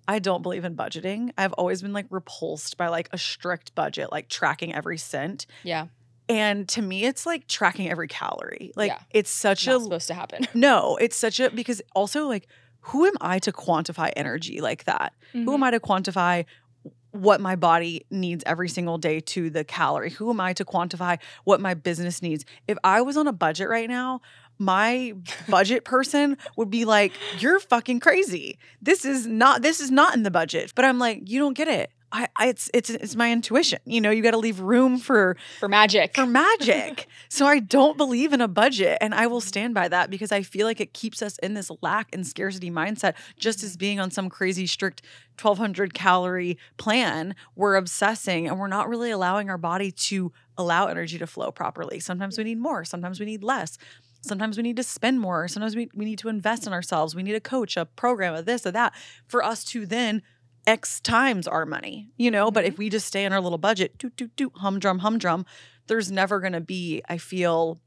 I don't believe in budgeting. I've always been like repulsed by like a strict budget, like tracking every cent. Yeah. And to me, it's like tracking every calorie. Like yeah. it's such Not a- supposed to happen. No, it's such a, because also like, who am I to quantify energy like that? Mm-hmm. Who am I to quantify what my body needs every single day to the calorie? Who am I to quantify what my business needs? If I was on a budget right now, my budget person would be like, you're fucking crazy. This is not, this is not in the budget. But I'm like, you don't get it. I, I it's, it's, it's my intuition. You know, you got to leave room for, for magic, for magic. So I don't believe in a budget, and I will stand by that because I feel like it keeps us in this lack and scarcity mindset, just as being on some crazy strict twelve hundred calorie plan, we're obsessing and we're not really allowing our body to allow energy to flow properly. Sometimes we need more, sometimes we need less. Sometimes we need to spend more. Sometimes we, we need to invest in ourselves. We need a coach, a program, a this, a that for us to then X times our money, you know, but if we just stay in our little budget, doot, doot, doot, humdrum, humdrum, there's never going to be, I feel,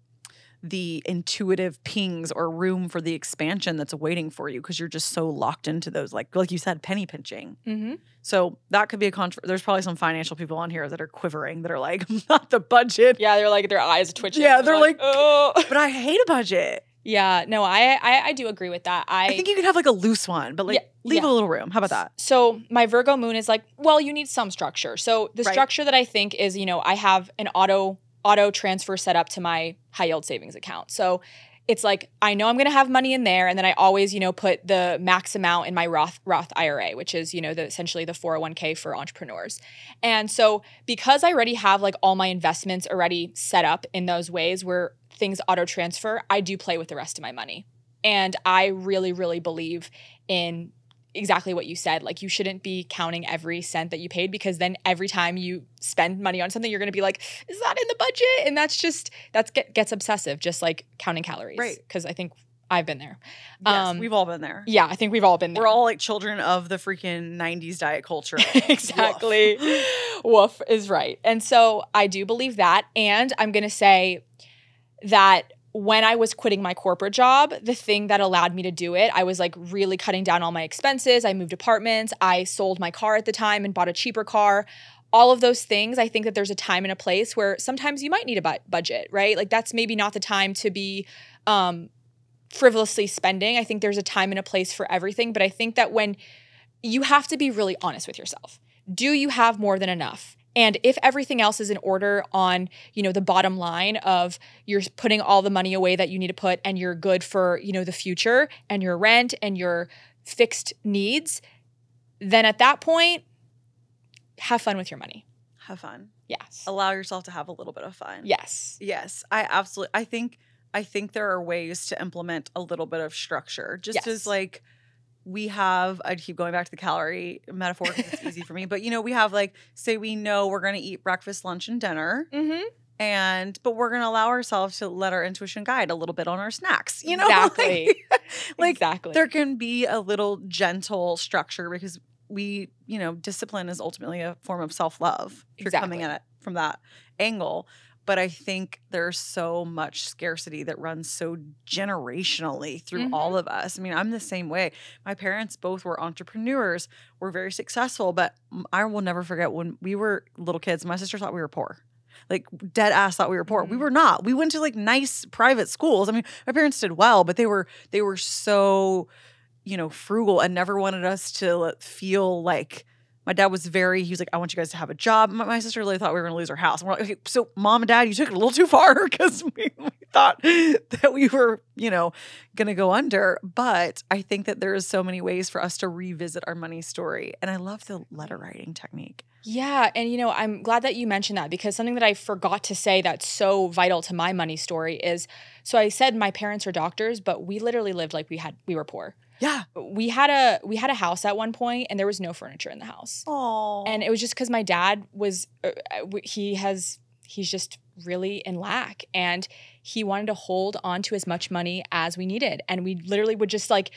the intuitive pings or room for the expansion that's waiting for you because you're just so locked into those, like like you said, penny pinching. Mm-hmm. So that could be a contra- – there's probably some financial people on here that are quivering, that are like, not the budget. Yeah, they're like, their eyes twitching. Yeah, they're, they're like, like, oh. But I hate a budget. Yeah, no, I, I I do agree with that. I, I think you could have like a loose one, but like yeah, leave yeah. a little room. How about that? So my Virgo moon is like, well, you need some structure. So the right. structure that I think is, you know, I have an auto auto transfer set up to my high yield savings account. So it's like, I know I'm going to have money in there. And then I always, you know, put the max amount in my Roth Roth I R A, which is, you know, the, essentially the four oh one k for entrepreneurs. And so because I already have like all my investments already set up in those ways where things auto transfer, I do play with the rest of my money. And I really, really believe in exactly what you said. Like you shouldn't be counting every cent that you paid because then every time you spend money on something, you're going to be like, is that in the budget? And that's just, that's get, gets obsessive, just like counting calories. Right. Because I think I've been there. Yes, um, we've all been there. Yeah, I think we've all been there. We're all like children of the freaking nineties diet culture. Exactly. Woof. Woof is right. And so I do believe that. And I'm going to say that when I was quitting my corporate job, the thing that allowed me to do it, I was like really cutting down all my expenses. I moved apartments. I sold my car at the time and bought a cheaper car. All of those things, I think that there's a time and a place where sometimes you might need a bu- budget, right? Like that's maybe not the time to be um, frivolously spending. I think there's a time and a place for everything, but I think that when you have to be really honest with yourself, do you have more than enough? And if everything else is in order on, you know, the bottom line of you're putting all the money away that you need to put and you're good for, you know, the future and your rent and your fixed needs, then at that point, have fun with your money. Have fun. Yes. Allow yourself to have a little bit of fun. Yes. Yes. I absolutely, I think, I think there are ways to implement a little bit of structure. Just yes. as like, we have, I keep going back to the calorie metaphor because it's easy for me, but you know, we have like, say we know we're going to eat breakfast, lunch, and dinner. Mm-hmm. And, but we're going to allow ourselves to let our intuition guide a little bit on our snacks, you know? Exactly. Like, like exactly. There can be a little gentle structure because we, you know, discipline is ultimately a form of self-love. If exactly. You're coming at it from that angle. But I think there's so much scarcity that runs so generationally through mm-hmm. all of us. I mean, I'm the same way. My parents both were entrepreneurs, were very successful, but I will never forget when we were little kids, my sister thought we were poor. Like dead ass thought we were poor. Mm-hmm. We were not. We went to like nice private schools. I mean, my parents did well, but they were they were so, you know, frugal and never wanted us to feel like. My dad was very, he was like, I want you guys to have a job. My, my sister really thought we were going to lose our house. And we're like, okay, so mom and dad, you took it a little too far because we, we thought that we were, you know, going to go under. But I think that there is so many ways for us to revisit our money story. And I love the letter writing technique. Yeah. And, you know, I'm glad that you mentioned that because something that I forgot to say that's so vital to my money story is, so I said my parents are doctors, but we literally lived like we had, we were poor. Yeah. We had a we had a house at one point and there was no furniture in the house. Aww. And it was just because my dad was, uh, he has, he's just really in lack and he wanted to hold on to as much money as we needed. And we literally would just like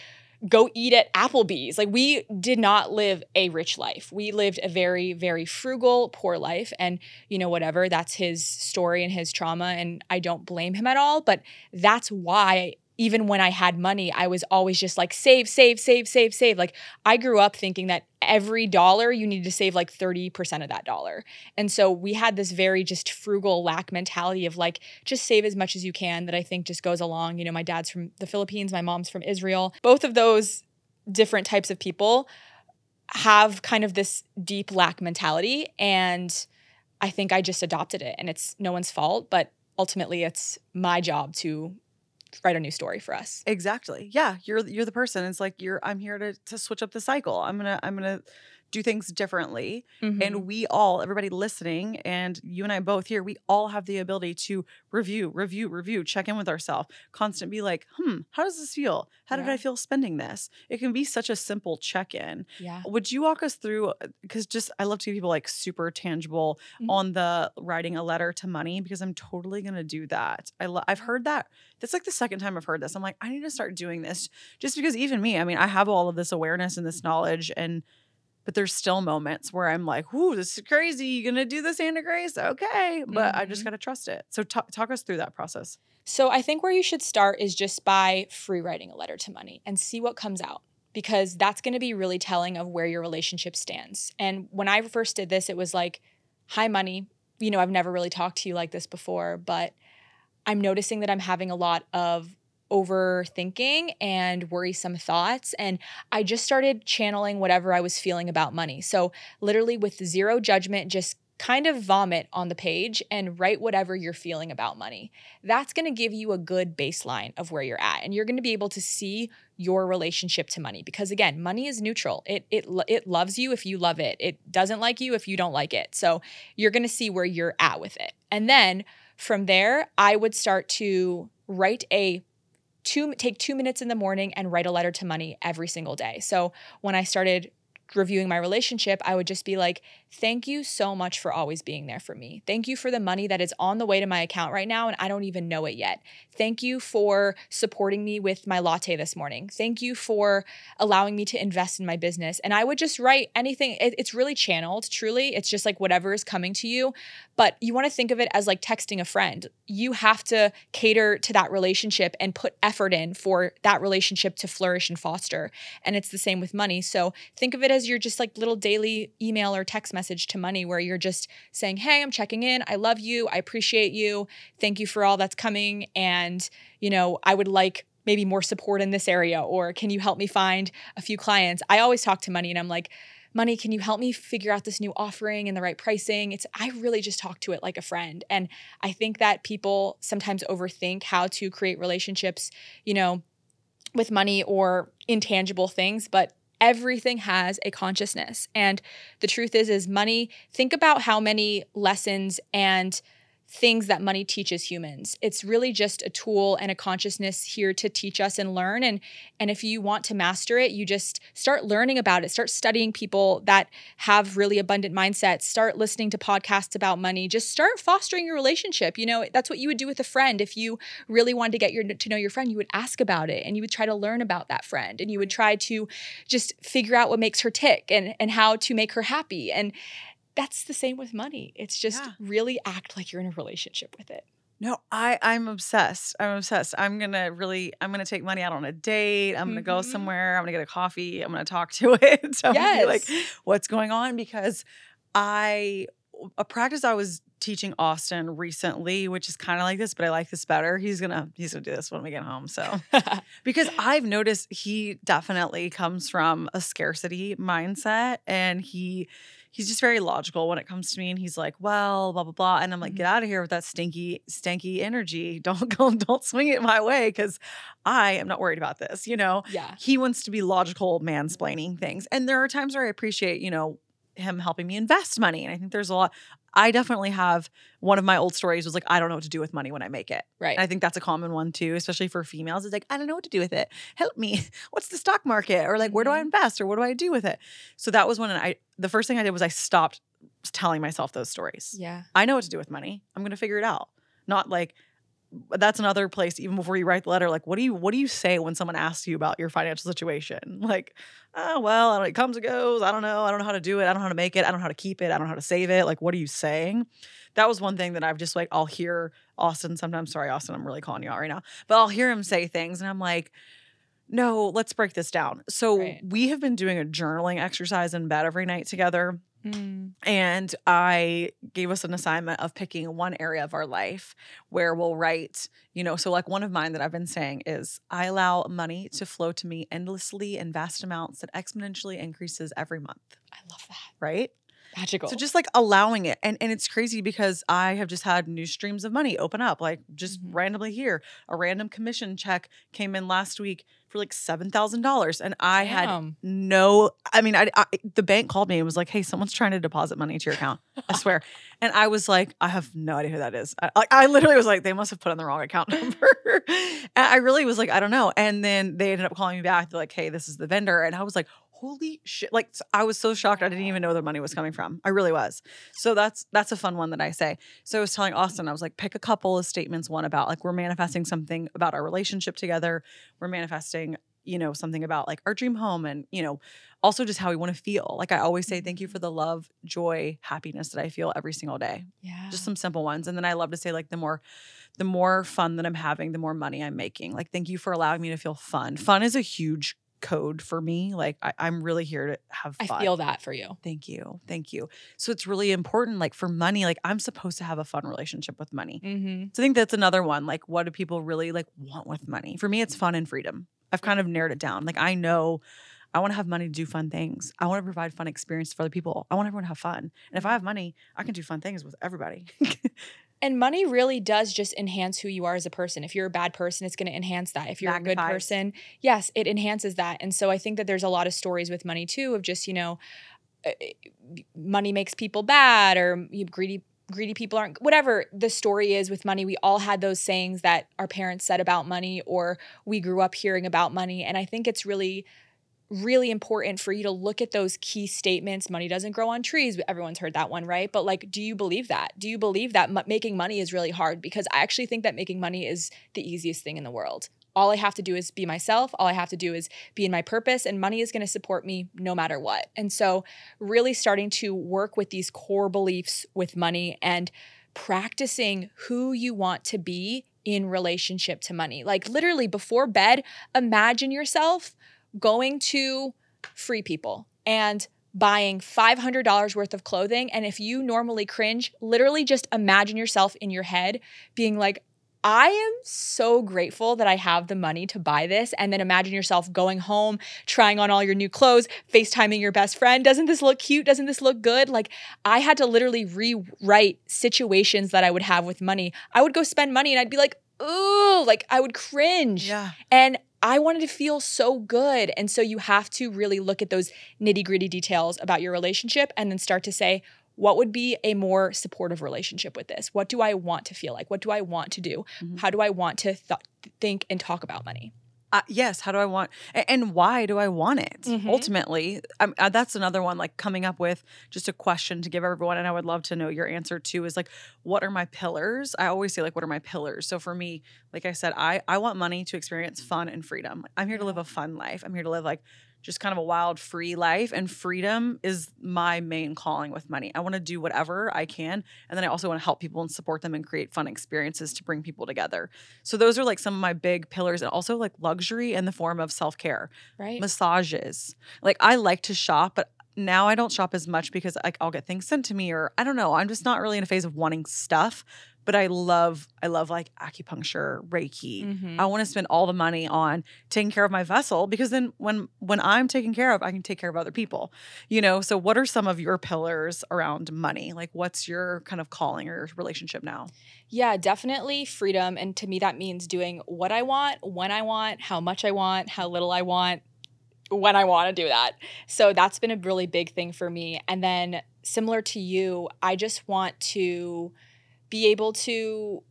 go eat at Applebee's. Like we did not live a rich life. We lived a very, very frugal, poor life. And you know, whatever, that's his story and his trauma. And I don't blame him at all, but that's why even when I had money, I was always just like, save, save, save, save, save. Like I grew up thinking that every dollar you needed to save like thirty percent of that dollar. And so we had this very just frugal lack mentality of like, just save as much as you can that I think just goes along. You know, my dad's from the Philippines, my mom's from Israel. Both of those different types of people have kind of this deep lack mentality. And I think I just adopted it and it's no one's fault, but ultimately it's my job to write a new story for us. Exactly. Yeah. You're, you're the person. It's like, you're, I'm here to, to switch up the cycle. I'm going to, I'm going to do things differently. Mm-hmm. And we all, everybody listening and you and I both here, we all have the ability to review, review, review, check in with ourselves, constant be like, Hmm, how does this feel? How yeah. did I feel spending this? It can be such a simple check-in. Yeah. Would you walk us through, cause just, I love to give people like super tangible mm-hmm. on the writing a letter to money because I'm totally going to do that. I lo- I've heard that. That's like the second time I've heard this. I'm like, I need to start doing this just because even me, I mean, I have all of this awareness and this knowledge and but there's still moments where I'm like, whoo, this is crazy. You're going to do this, Anna Grace? Okay. But mm-hmm. I just got to trust it. So t- talk us through that process. So I think where you should start is just by free writing a letter to money and see what comes out because that's going to be really telling of where your relationship stands. And when I first did this, it was like, hi, money. You know, I've never really talked to you like this before, but I'm noticing that I'm having a lot of overthinking and worrisome thoughts. And I just started channeling whatever I was feeling about money. So literally with zero judgment, just kind of vomit on the page and write whatever you're feeling about money. That's going to give you a good baseline of where you're at. And you're going to be able to see your relationship to money because again, money is neutral. It, it, it loves you if you love it. It doesn't like you if you don't like it. So you're going to see where you're at with it. And then from there, I would start to write a Two, take two minutes in the morning and write a letter to money every single day. So when I started reviewing my relationship, I would just be like, thank you so much for always being there for me. Thank you for the money that is on the way to my account right now and I don't even know it yet. Thank you for supporting me with my latte this morning. Thank you for allowing me to invest in my business. And I would just write anything. It, it's really channeled, truly. It's just like whatever is coming to you. But you want to think of it as like texting a friend. You have to cater to that relationship and put effort in for that relationship to flourish and foster. And it's the same with money. So think of it as you're just like little daily email or text message to money where you're just saying, hey, I'm checking in. I love you. I appreciate you. Thank you for all that's coming. And, you know, I would like maybe more support in this area, or can you help me find a few clients? I always talk to Money and I'm like, Money, can you help me figure out this new offering and the right pricing? It's, I really just talk to it like a friend. And I think that people sometimes overthink how to create relationships, you know, with money or intangible things, but everything has a consciousness. And the truth is, is money, think about how many lessons and things that money teaches humans. It's really just a tool and a consciousness here to teach us and learn. And, and if you want to master it, you just start learning about it. Start studying people that have really abundant mindsets. Start listening to podcasts about money. Just start fostering your relationship. You know, that's what you would do with a friend. If you really wanted to get your, to know your friend, you would ask about it and you would try to learn about that friend. And you would try to just figure out what makes her tick and, and how to make her happy. And that's the same with money. It's just yeah. really act like you're in a relationship with it. No, I, I'm obsessed. I'm obsessed. I'm going to really, I'm going to take Money out on a date. I'm going to mm-hmm. go somewhere. I'm going to get a coffee. I'm going to talk to it. So yes. I'm going to be like, what's going on? Because I, a practice I was teaching Austin recently, which is kind of like this, but I like this better. He's going to, he's going to do this when we get home. So, because I've noticed he definitely comes from a scarcity mindset, and he, he's just very logical when it comes to me, and he's like, well, blah, blah, blah. And I'm like, get out of here with that stinky, stanky energy. Don't go, don't swing it my way, because I am not worried about this, you know? Yeah. He wants to be logical, mansplaining things. And there are times where I appreciate, you know, him helping me invest money. And I think there's a lot. I definitely have, one of my old stories was like, I don't know what to do with money when I make it. Right. And I think that's a common one too, especially for females. It's like, I don't know what to do with it. Help me. What's the stock market? Or like, where do I invest? Or what do I do with it? So that was when I, the first thing I did was I stopped telling myself those stories. Yeah. I know what to do with money. I'm going to figure it out. Not like, that's another place, even before you write the letter, like, what do you what do you say when someone asks you about your financial situation? Like, oh, well, I don't know, it comes and goes. I don't know. I don't know how to do it. I don't know how to make it. I don't know how to keep it. I don't know how to save it. Like, what are you saying? That was one thing that I've just, like, I'll hear Austin sometimes. Sorry, Austin, I'm really calling you out right now. But I'll hear him say things, and I'm like, no, let's break this down. So right. we have been doing a journaling exercise in bed every night together. Mm. And I gave us an assignment of picking one area of our life where we'll write, you know, so like one of mine that I've been saying is, I allow money to flow to me endlessly in vast amounts that exponentially increases every month. I love that. Right? Magical. So just like allowing it. And and it's crazy because I have just had new streams of money open up, like just mm-hmm. randomly here. A random commission check came in last week for like seven thousand dollars. And I Damn. had no, I mean, I, I the bank called me and was like, hey, someone's trying to deposit money to your account. I swear. And I was like, I have no idea who that is. I, I, I literally was like, they must have put in the wrong account number. And I really was like, I don't know. And then they ended up calling me back. They're like, hey, this is the vendor. And I was like, holy shit. Like, I was so shocked. I didn't even know where the money was coming from. I really was. So that's, that's a fun one that I say. So I was telling Austin, I was like, pick a couple of statements. One about like, we're manifesting something about our relationship together. We're manifesting, you know, something about like our dream home, and, you know, also just how we want to feel. Like I always say, thank you for the love, joy, happiness that I feel every single day. Yeah. Just some simple ones. And then I love to say like, the more, the more fun that I'm having, the more money I'm making. Like, thank you for allowing me to feel fun. Fun is a huge code for me. Like I, I'm really here to have fun. I feel that for you. Thank you. Thank you. So it's really important, like for money, like I'm supposed to have a fun relationship with money. Mm-hmm. So I think that's another one. Like, what do people really like want with money? For me, it's fun and freedom. I've kind of narrowed it down. Like, I know I want to have money to do fun things. I want to provide fun experiences for other people. I want everyone to have fun. And if I have money, I can do fun things with everybody. And money really does just enhance who you are as a person. If you're a bad person, it's going to enhance that. If you're Magnifies. a good person, yes, it enhances that. And so I think that there's a lot of stories with money too of just, you know, money makes people bad, or you greedy greedy people aren't, whatever the story is with money. We all had those sayings that our parents said about money, or we grew up hearing about money. And I think it's really really important for you to look at those key statements. Money doesn't grow on trees. Everyone's heard that one, right? But like, do you believe that? Do you believe that m- making money is really hard? Because I actually think that making money is the easiest thing in the world. All I have to do is be myself. All I have to do is be in my purpose, and money is going to support me no matter what. And so really starting to work with these core beliefs with money and practicing who you want to be in relationship to money. Like literally before bed, imagine yourself going to Free People and buying five hundred dollars worth of clothing. And if you normally cringe, literally just imagine yourself in your head being like, I am so grateful that I have the money to buy this. And then imagine yourself going home, trying on all your new clothes, FaceTiming your best friend. Doesn't this look cute? Doesn't this look good? Like, I had to literally rewrite situations that I would have with money. I would go spend money and I'd be like, ooh, like I would cringe. Yeah. And I wanted to feel so good. And so you have to really look at those nitty-gritty details about your relationship and then start to say, what would be a more supportive relationship with this? What do I want to feel like? What do I want to do? Mm-hmm. How do I want to th- think and talk about money? Uh, yes. How do I want, and, and why do I want it? Mm-hmm. Ultimately, I'm, uh, that's another one, like coming up with just a question to give everyone. And I would love to know your answer too, is like, what are my pillars? I always say like, what are my pillars? So for me, like I said, I, I want money to experience fun and freedom. Like, I'm here to live a fun life. I'm here to live like just kind of a wild, free life. And freedom is my main calling with money. I want to do whatever I can. And then I also want to help people and support them and create fun experiences to bring people together. So those are like some of my big pillars, and also like luxury in the form of self-care, right? Massages. Like, I like to shop, but now I don't shop as much because like I'll get things sent to me, or I don't know. I'm just not really in a phase of wanting stuff. But I love, I love like acupuncture, Reiki. Mm-hmm. I want to spend all the money on taking care of my vessel, because then when when I'm taken care of, I can take care of other people, you know? So what are some of your pillars around money? Like, what's your kind of calling or relationship now? Yeah, definitely freedom. And to me, that means doing what I want, when I want, how much I want, how little I want, when I want to do that. So that's been a really big thing for me. And then similar to you, I just want to be able to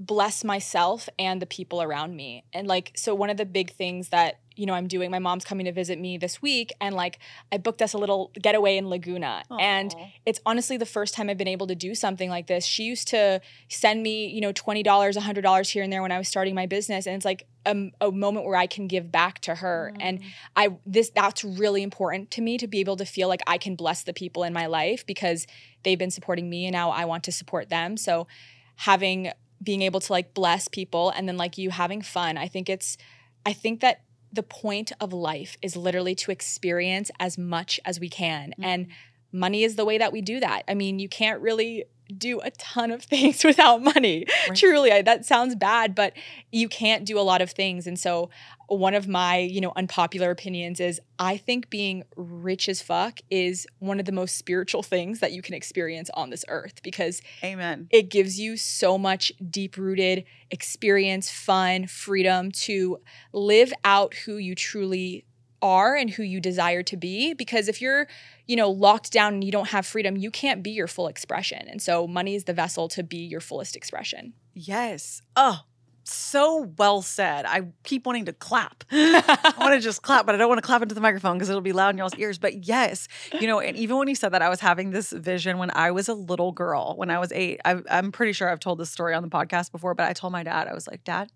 bless myself and the people around me. And like, so one of the big things that, you know, I'm doing, my mom's coming to visit me this week, and like I booked us a little getaway in Laguna. Aww. And it's honestly the first time I've been able to do something like this. She used to send me, you know, twenty dollars, one hundred dollars here and there when I was starting my business. And it's like a, a moment where I can give back to her. Mm. And I, this, that's really important to me, to be able to feel like I can bless the people in my life, because they've been supporting me and now I want to support them. So having, being able to like bless people, and then like you having fun. I think it's, I think that the point of life is literally to experience as much as we can. Mm-hmm. And money is the way that we do that. I mean, you can't really do a ton of things without money. Right. Truly, I, that sounds bad, but you can't do a lot of things. And so one of my, you know, unpopular opinions is I think being rich as fuck is one of the most spiritual things that you can experience on this earth, because Amen. It gives you so much deep-rooted experience, fun, freedom to live out who you truly are and who you desire to be. Because if you're, you know, locked down and you don't have freedom, you can't be your full expression. And so money is the vessel to be your fullest expression. Yes. Oh, so well said. I keep wanting to clap. I want to just clap, but I don't want to clap into the microphone because it'll be loud in y'all's ears. But yes, you know, and even when you said that, I was having this vision when I was a little girl, when I was eight. I, I'm pretty sure I've told this story on the podcast before, but I told my dad, I was like, Dad,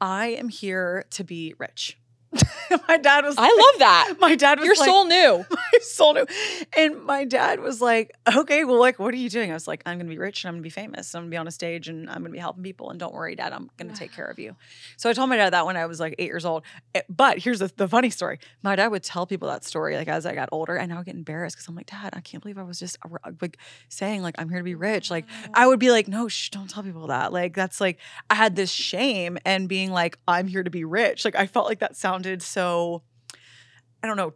I am here to be rich. My dad was I like, love that. My dad was Your like, soul knew. My soul knew. And my dad was like, okay, well, like, what are you doing? I was like, I'm going to be rich and I'm going to be famous. I'm going to be on a stage and I'm going to be helping people. And don't worry, Dad, I'm going to take care of you. So I told my dad that when I was like eight years old. But here's the, the funny story. My dad would tell people that story like as I got older, and I would get embarrassed because I'm like, Dad, I can't believe I was just like saying like, I'm here to be rich. Like I would be like, no, shh, don't tell people that. Like that's like, I had this shame and being like, I'm here to be rich. Like I felt like that sounded so, I don't know,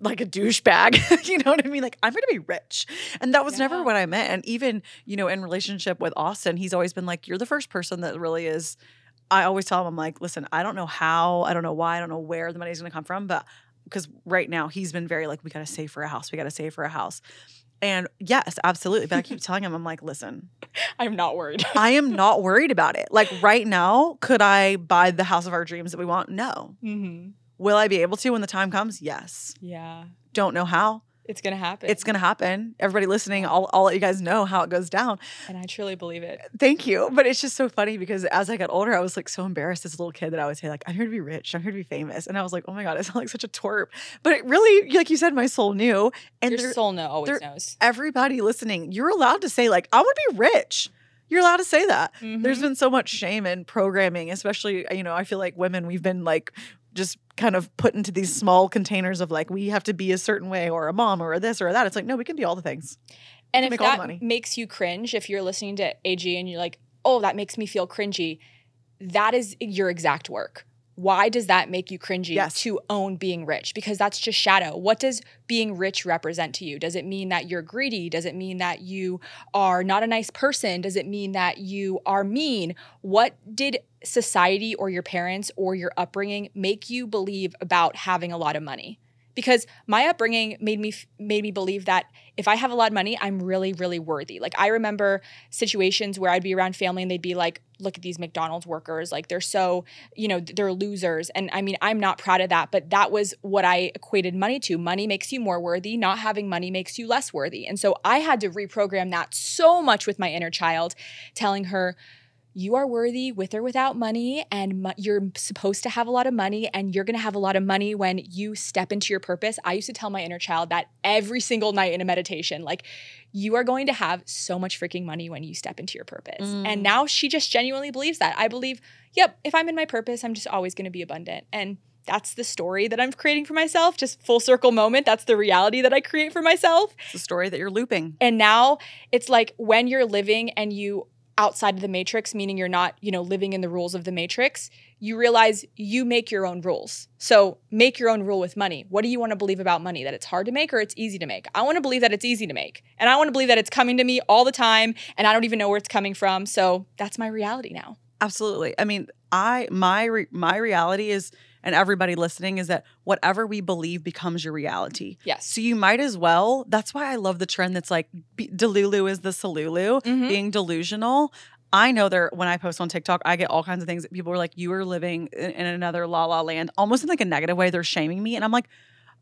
like a douchebag. You know what I mean? Like, I'm going to be rich. And that was yeah. never what I meant. And even, you know, in relationship with Austin, he's always been like, you're the first person that really is. I always tell him, I'm like, listen, I don't know how, I don't know why, I don't know where the money's going to come from. But because right now he's been very like, we got to save for a house. We got to save for a house. And yes, absolutely. But I keep telling him, I'm like, listen, I'm not worried. I am not worried about it. Like right now, could I buy the house of our dreams that we want? No. Mm-hmm. Will I be able to when the time comes? Yes. Yeah. Don't know how. It's going to happen. It's going to happen. Everybody listening, I'll, I'll let you guys know how it goes down. And I truly believe it. Thank you. But it's just so funny because as I got older, I was like so embarrassed as a little kid that I would say like, I'm here to be rich. I'm here to be famous. And I was like, oh my God, I sound like such a twerp. But it really, like you said, my soul knew. And Your soul know, always knows. Everybody listening, you're allowed to say like, I want to be rich. You're allowed to say that. Mm-hmm. There's been so much shame in programming, especially, you know, I feel like women, we've been like just kind of put into these small containers of like, we have to be a certain way or a mom or a this or a that. It's like, no, we can be all the things. And if that makes you cringe, if you're listening to A G and you're like, oh, that makes me feel cringy. That is your exact work. Why does that make you cringy yes. to own being rich? Because that's just shadow. What does being rich represent to you? Does it mean that you're greedy? Does it mean that you are not a nice person? Does it mean that you are mean? What did society or your parents or your upbringing make you believe about having a lot of money? Because my upbringing made me made me believe that if I have a lot of money, I'm really, really worthy. Like, I remember situations where I'd be around family and they'd be like, look at these McDonald's workers. Like, they're so, you know, they're losers. And I mean, I'm not proud of that, but that was what I equated money to. Money makes you more worthy. Not having money makes you less worthy. And so I had to reprogram that so much with my inner child, telling her, you are worthy with or without money, and you're supposed to have a lot of money, and you're going to have a lot of money when you step into your purpose. I used to tell my inner child that every single night in a meditation, like, you are going to have so much freaking money when you step into your purpose. Mm. And now she just genuinely believes that. I believe, yep, if I'm in my purpose, I'm just always going to be abundant. And that's the story that I'm creating for myself. Just full circle moment. That's the reality that I create for myself. It's the story that you're looping. And now it's like, when you're living and you outside of the matrix, meaning you're not, you know, living in the rules of the matrix, you realize you make your own rules. So make your own rule with money. What do you want to believe about money? That it's hard to make or it's easy to make? I want to believe that it's easy to make. And I want to believe that it's coming to me all the time and I don't even know where it's coming from. So that's my reality now. Absolutely. I mean, I my re- my reality is, and everybody listening, is that whatever we believe becomes your reality. Yes. So you might as well. That's why I love the trend that's like, be, Delulu is the Salulu, mm-hmm. being delusional. I know there, when I post on TikTok, I get all kinds of things that people are like, you are living in, in another la la land, almost in like a negative way. They're shaming me. And I'm like,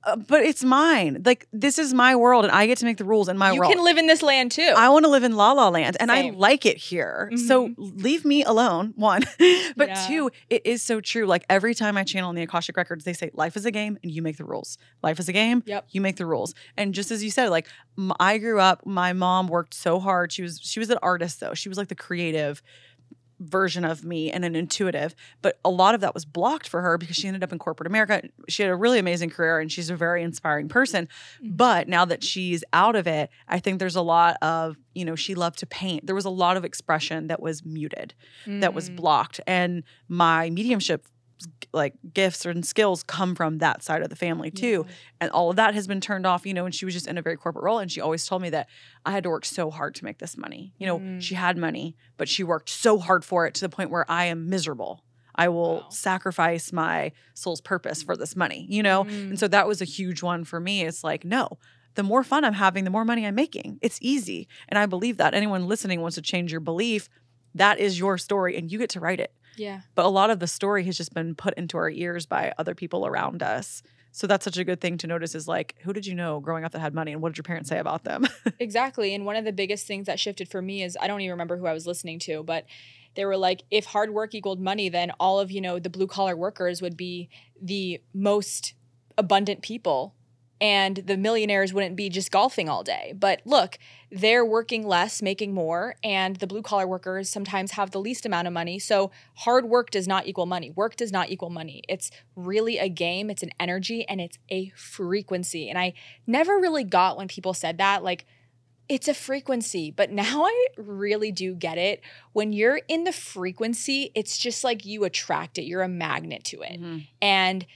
uh, but it's mine. Like, this is my world and I get to make the rules in my world. You can live in this land too. I want to live in la la land and Same. I like it here. Mm-hmm. So leave me alone, one. But yeah. two, it is so true. Like, every time I channel in the Akashic Records, they say life is a game and you make the rules. Life is a game. Yep. You make the rules. And just as you said, like, m- I grew up, my mom worked so hard. She was, she was an artist though. She was like the creative version of me and an intuitive, but a lot of that was blocked for her because she ended up in corporate America. She had a really amazing career and she's a very inspiring person. Mm-hmm. But now that she's out of it, I think there's a lot of, you know, she loved to paint. There was a lot of expression that was muted, mm-hmm. that was blocked. And my mediumship, like, gifts and skills come from that side of the family too. Yeah. And all of that has been turned off, you know, and she was just in a very corporate role. And she always told me that I had to work so hard to make this money. You know, mm. she had money, but she worked so hard for it to the point where I am miserable. I will wow. sacrifice my soul's purpose for this money, you know? Mm. And so that was a huge one for me. It's like, no, the more fun I'm having, the more money I'm making. It's easy. And I believe that anyone listening wants to change your belief. That is your story and you get to write it. Yeah. But a lot of the story has just been put into our ears by other people around us. So that's such a good thing to notice, is like, who did you know growing up that had money and what did your parents say about them? Exactly. And one of the biggest things that shifted for me is, I don't even remember who I was listening to, but they were like, if hard work equaled money, then all of, you know, the blue collar workers would be the most abundant people. And the millionaires wouldn't be just golfing all day. But look, they're working less, making more, and the blue-collar workers sometimes have the least amount of money. So hard work does not equal money. Work does not equal money. It's really a game. It's an energy, and it's a frequency. And I never really got when people said that, like, it's a frequency. But now I really do get it. When you're in the frequency, it's just like you attract it. You're a magnet to it. Mm-hmm. And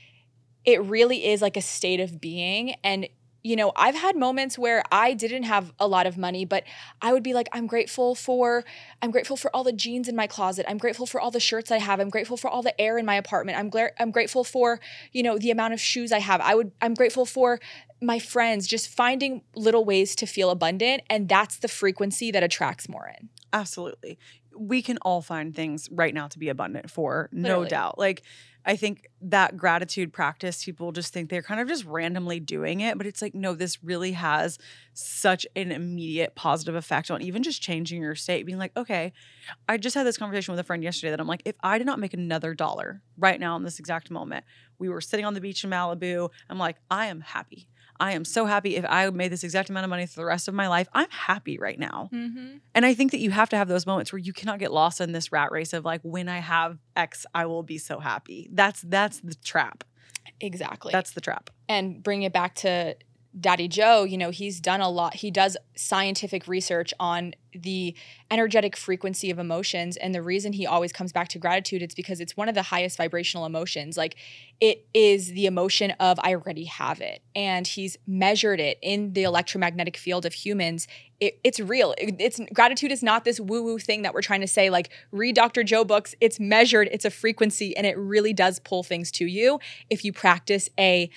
it really is like a state of being. And, you know, I've had moments where I didn't have a lot of money, but I would be like, I'm grateful for, I'm grateful for all the jeans in my closet. I'm grateful for all the shirts I have. I'm grateful for all the air in my apartment. I'm gla- I'm grateful for, you know, the amount of shoes I have. I would, I'm grateful for my friends, just finding little ways to feel abundant. And that's the frequency that attracts more in. Absolutely. We can all find things right now to be abundant for, Literally. no doubt. Like, I think that gratitude practice, people just think they're kind of just randomly doing it, but it's like, no, this really has such an immediate positive effect on even just changing your state, being like, okay, I just had this conversation with a friend yesterday that I'm like, if I did not make another dollar right now in this exact moment, we were sitting on the beach in Malibu. I'm like, I am happy. I am so happy. If I made this exact amount of money for the rest of my life, I'm happy right now. Mm-hmm. And I think that you have to have those moments where you cannot get lost in this rat race of like, when I have X, I will be so happy. That's that's the trap. Exactly. That's the trap. And bring it back to Daddy Joe, you know, he's done a lot. He does scientific research on the energetic frequency of emotions. And the reason he always comes back to gratitude, it's because it's one of the highest vibrational emotions. Like, it is the emotion of I already have it. And he's measured it in the electromagnetic field of humans. It, it's real. It, it's gratitude is not this woo-woo thing that we're trying to say, like, read Doctor Joe books. It's measured. It's a frequency, and it really does pull things to you if you practice a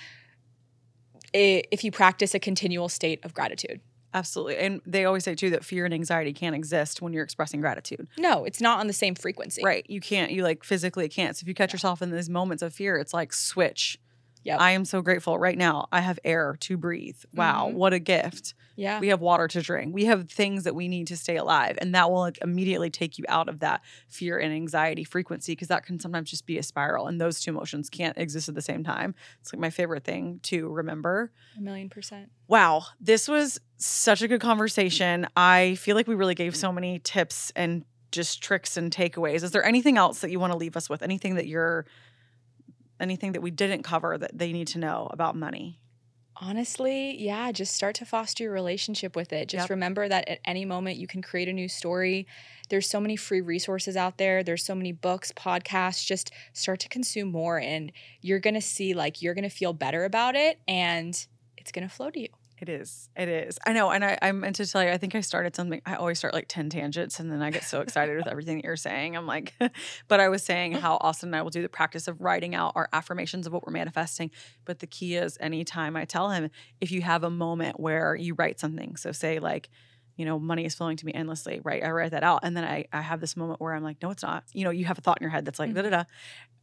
if you practice a continual state of gratitude. Absolutely. And they always say too that fear and anxiety can't exist when you're expressing gratitude. No, it's not on the same frequency. Right. You can't, you like physically can't. So if you catch yeah. yourself in these moments of fear, it's like switch. Yeah. I am so grateful right now. I have air to breathe. Wow. Mm-hmm. What a gift. Yeah. We have water to drink. We have things that we need to stay alive. And that will immediately take you out of that fear and anxiety frequency, because that can sometimes just be a spiral. And those two emotions can't exist at the same time. It's like my favorite thing to remember. A million percent. Wow. This was such a good conversation. I feel like we really gave so many tips and just tricks and takeaways. Is there anything else that you want to leave us with? Anything that you're Anything that we didn't cover that they need to know about money? Honestly, yeah, just start to foster your relationship with it. Just yep. remember that at any moment you can create a new story. There's so many free resources out there. There's so many books, podcasts. Just start to consume more, and you're going to see, like, you're going to feel better about it, and it's going to flow to you. It is. It is. I know. And I, I meant to tell you, I think I started something. I always start like ten tangents, and then I get so excited with everything that you're saying. I'm like, but I was saying how Austin and I will do the practice of writing out our affirmations of what we're manifesting. But the key is, anytime I tell him, if you have a moment where you write something, so say like, you know, money is flowing to me endlessly, right? I write that out. And then I, I have this moment where I'm like, no, it's not. You know, you have a thought in your head that's like, mm-hmm. da da da.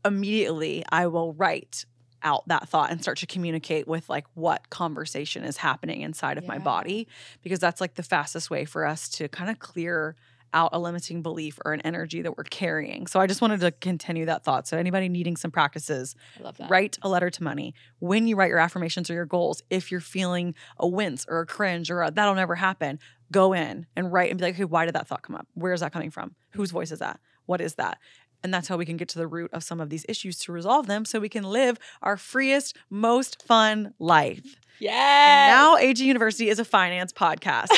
Immediately I will write out that thought and start to communicate with like what conversation is happening inside of yeah. my body, because that's like the fastest way for us to kind of clear out a limiting belief or an energy that we're carrying. So I just wanted to continue that thought. So anybody needing some practices, write a letter to money. When you write your affirmations or your goals, if you're feeling a wince or a cringe or a, that'll never happen, go in and write and be like, okay, why did that thought come up? Where is that coming from? Whose voice is that? What is that? And that's how we can get to the root of some of these issues to resolve them, so we can live our freest, most fun life. Yeah. Now A G University is a finance podcast.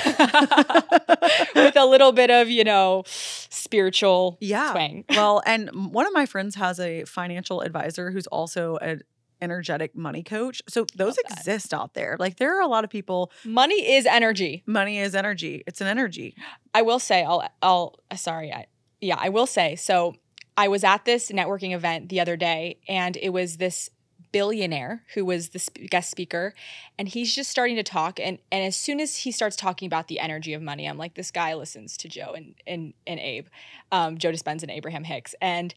With a little bit of, you know, spiritual yeah. twang. Well, and one of my friends has a financial advisor who's also an energetic money coach. So those exist out there. Like, there are a lot of people. Money is energy. Money is energy. It's an energy. I will say, I'll, I'll, sorry. I, yeah, I will say. So I was at this networking event the other day, and it was this billionaire who was the sp- guest speaker, and he's just starting to talk. And, and as soon as he starts talking about the energy of money, I'm like, this guy listens to Joe and and, and Abe, um, Joe Dispenza and Abraham Hicks. And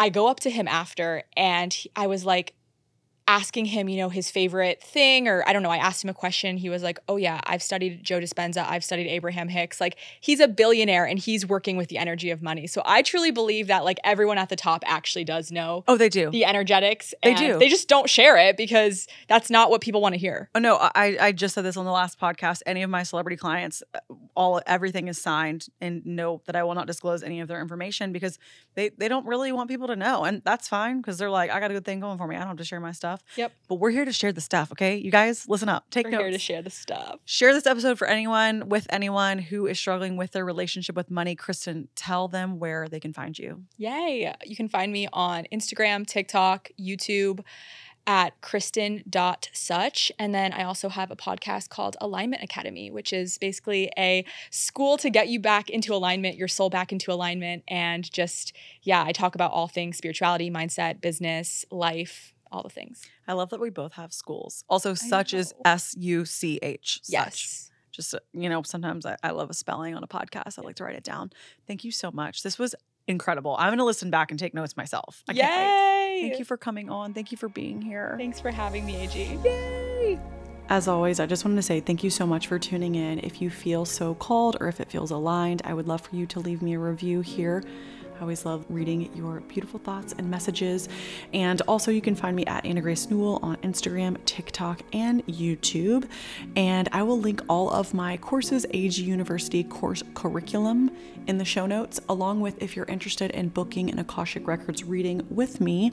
I go up to him after, and he, I was like asking him, you know, his favorite thing, or I don't know, I asked him a question. He was like, oh yeah, I've studied Joe Dispenza. I've studied Abraham Hicks. Like, he's a billionaire, and he's working with the energy of money. So I truly believe that like everyone at the top actually does know. Oh, they do. The energetics. They do. They just don't share it because that's not what people want to hear. Oh no, I, I just said this on the last podcast. Any of my celebrity clients, all everything is signed and know that I will not disclose any of their information, because they, they don't really want people to know. And that's fine, because they're like, I got a good thing going for me. I don't have to share my stuff. Yep. But we're here to share the stuff, okay? You guys, listen up. Take notes. We're here to share the stuff. Share this episode for anyone, with anyone who is struggling with their relationship with money. Kristen, tell them where they can find you. Yay. You can find me on Instagram, TikTok, YouTube at kristen dot such. And then I also have a podcast called Alignment Academy, which is basically a school to get you back into alignment, your soul back into alignment. And just, yeah, I talk about all things spirituality, mindset, business, life, all the things. I love that we both have schools. Also, Such is S U C H. Yes. Such. Just, you know, sometimes I, I love a spelling on a podcast. I like to write it down. Thank you so much. This was incredible. I'm going to listen back and take notes myself. I Yay! Can't wait. Thank you for coming on. Thank you for being here. Thanks for having me, A G. Yay! As always, I just wanted to say thank you so much for tuning in. If you feel so called, or if it feels aligned, I would love for you to leave me a review here. I I always love reading your beautiful thoughts and messages. And also you can find me at Anna Grace Newell on Instagram, TikTok, and YouTube. And I will link all of my courses, A G University course curriculum, in the show notes, along with, if you're interested in booking an Akashic Records reading with me,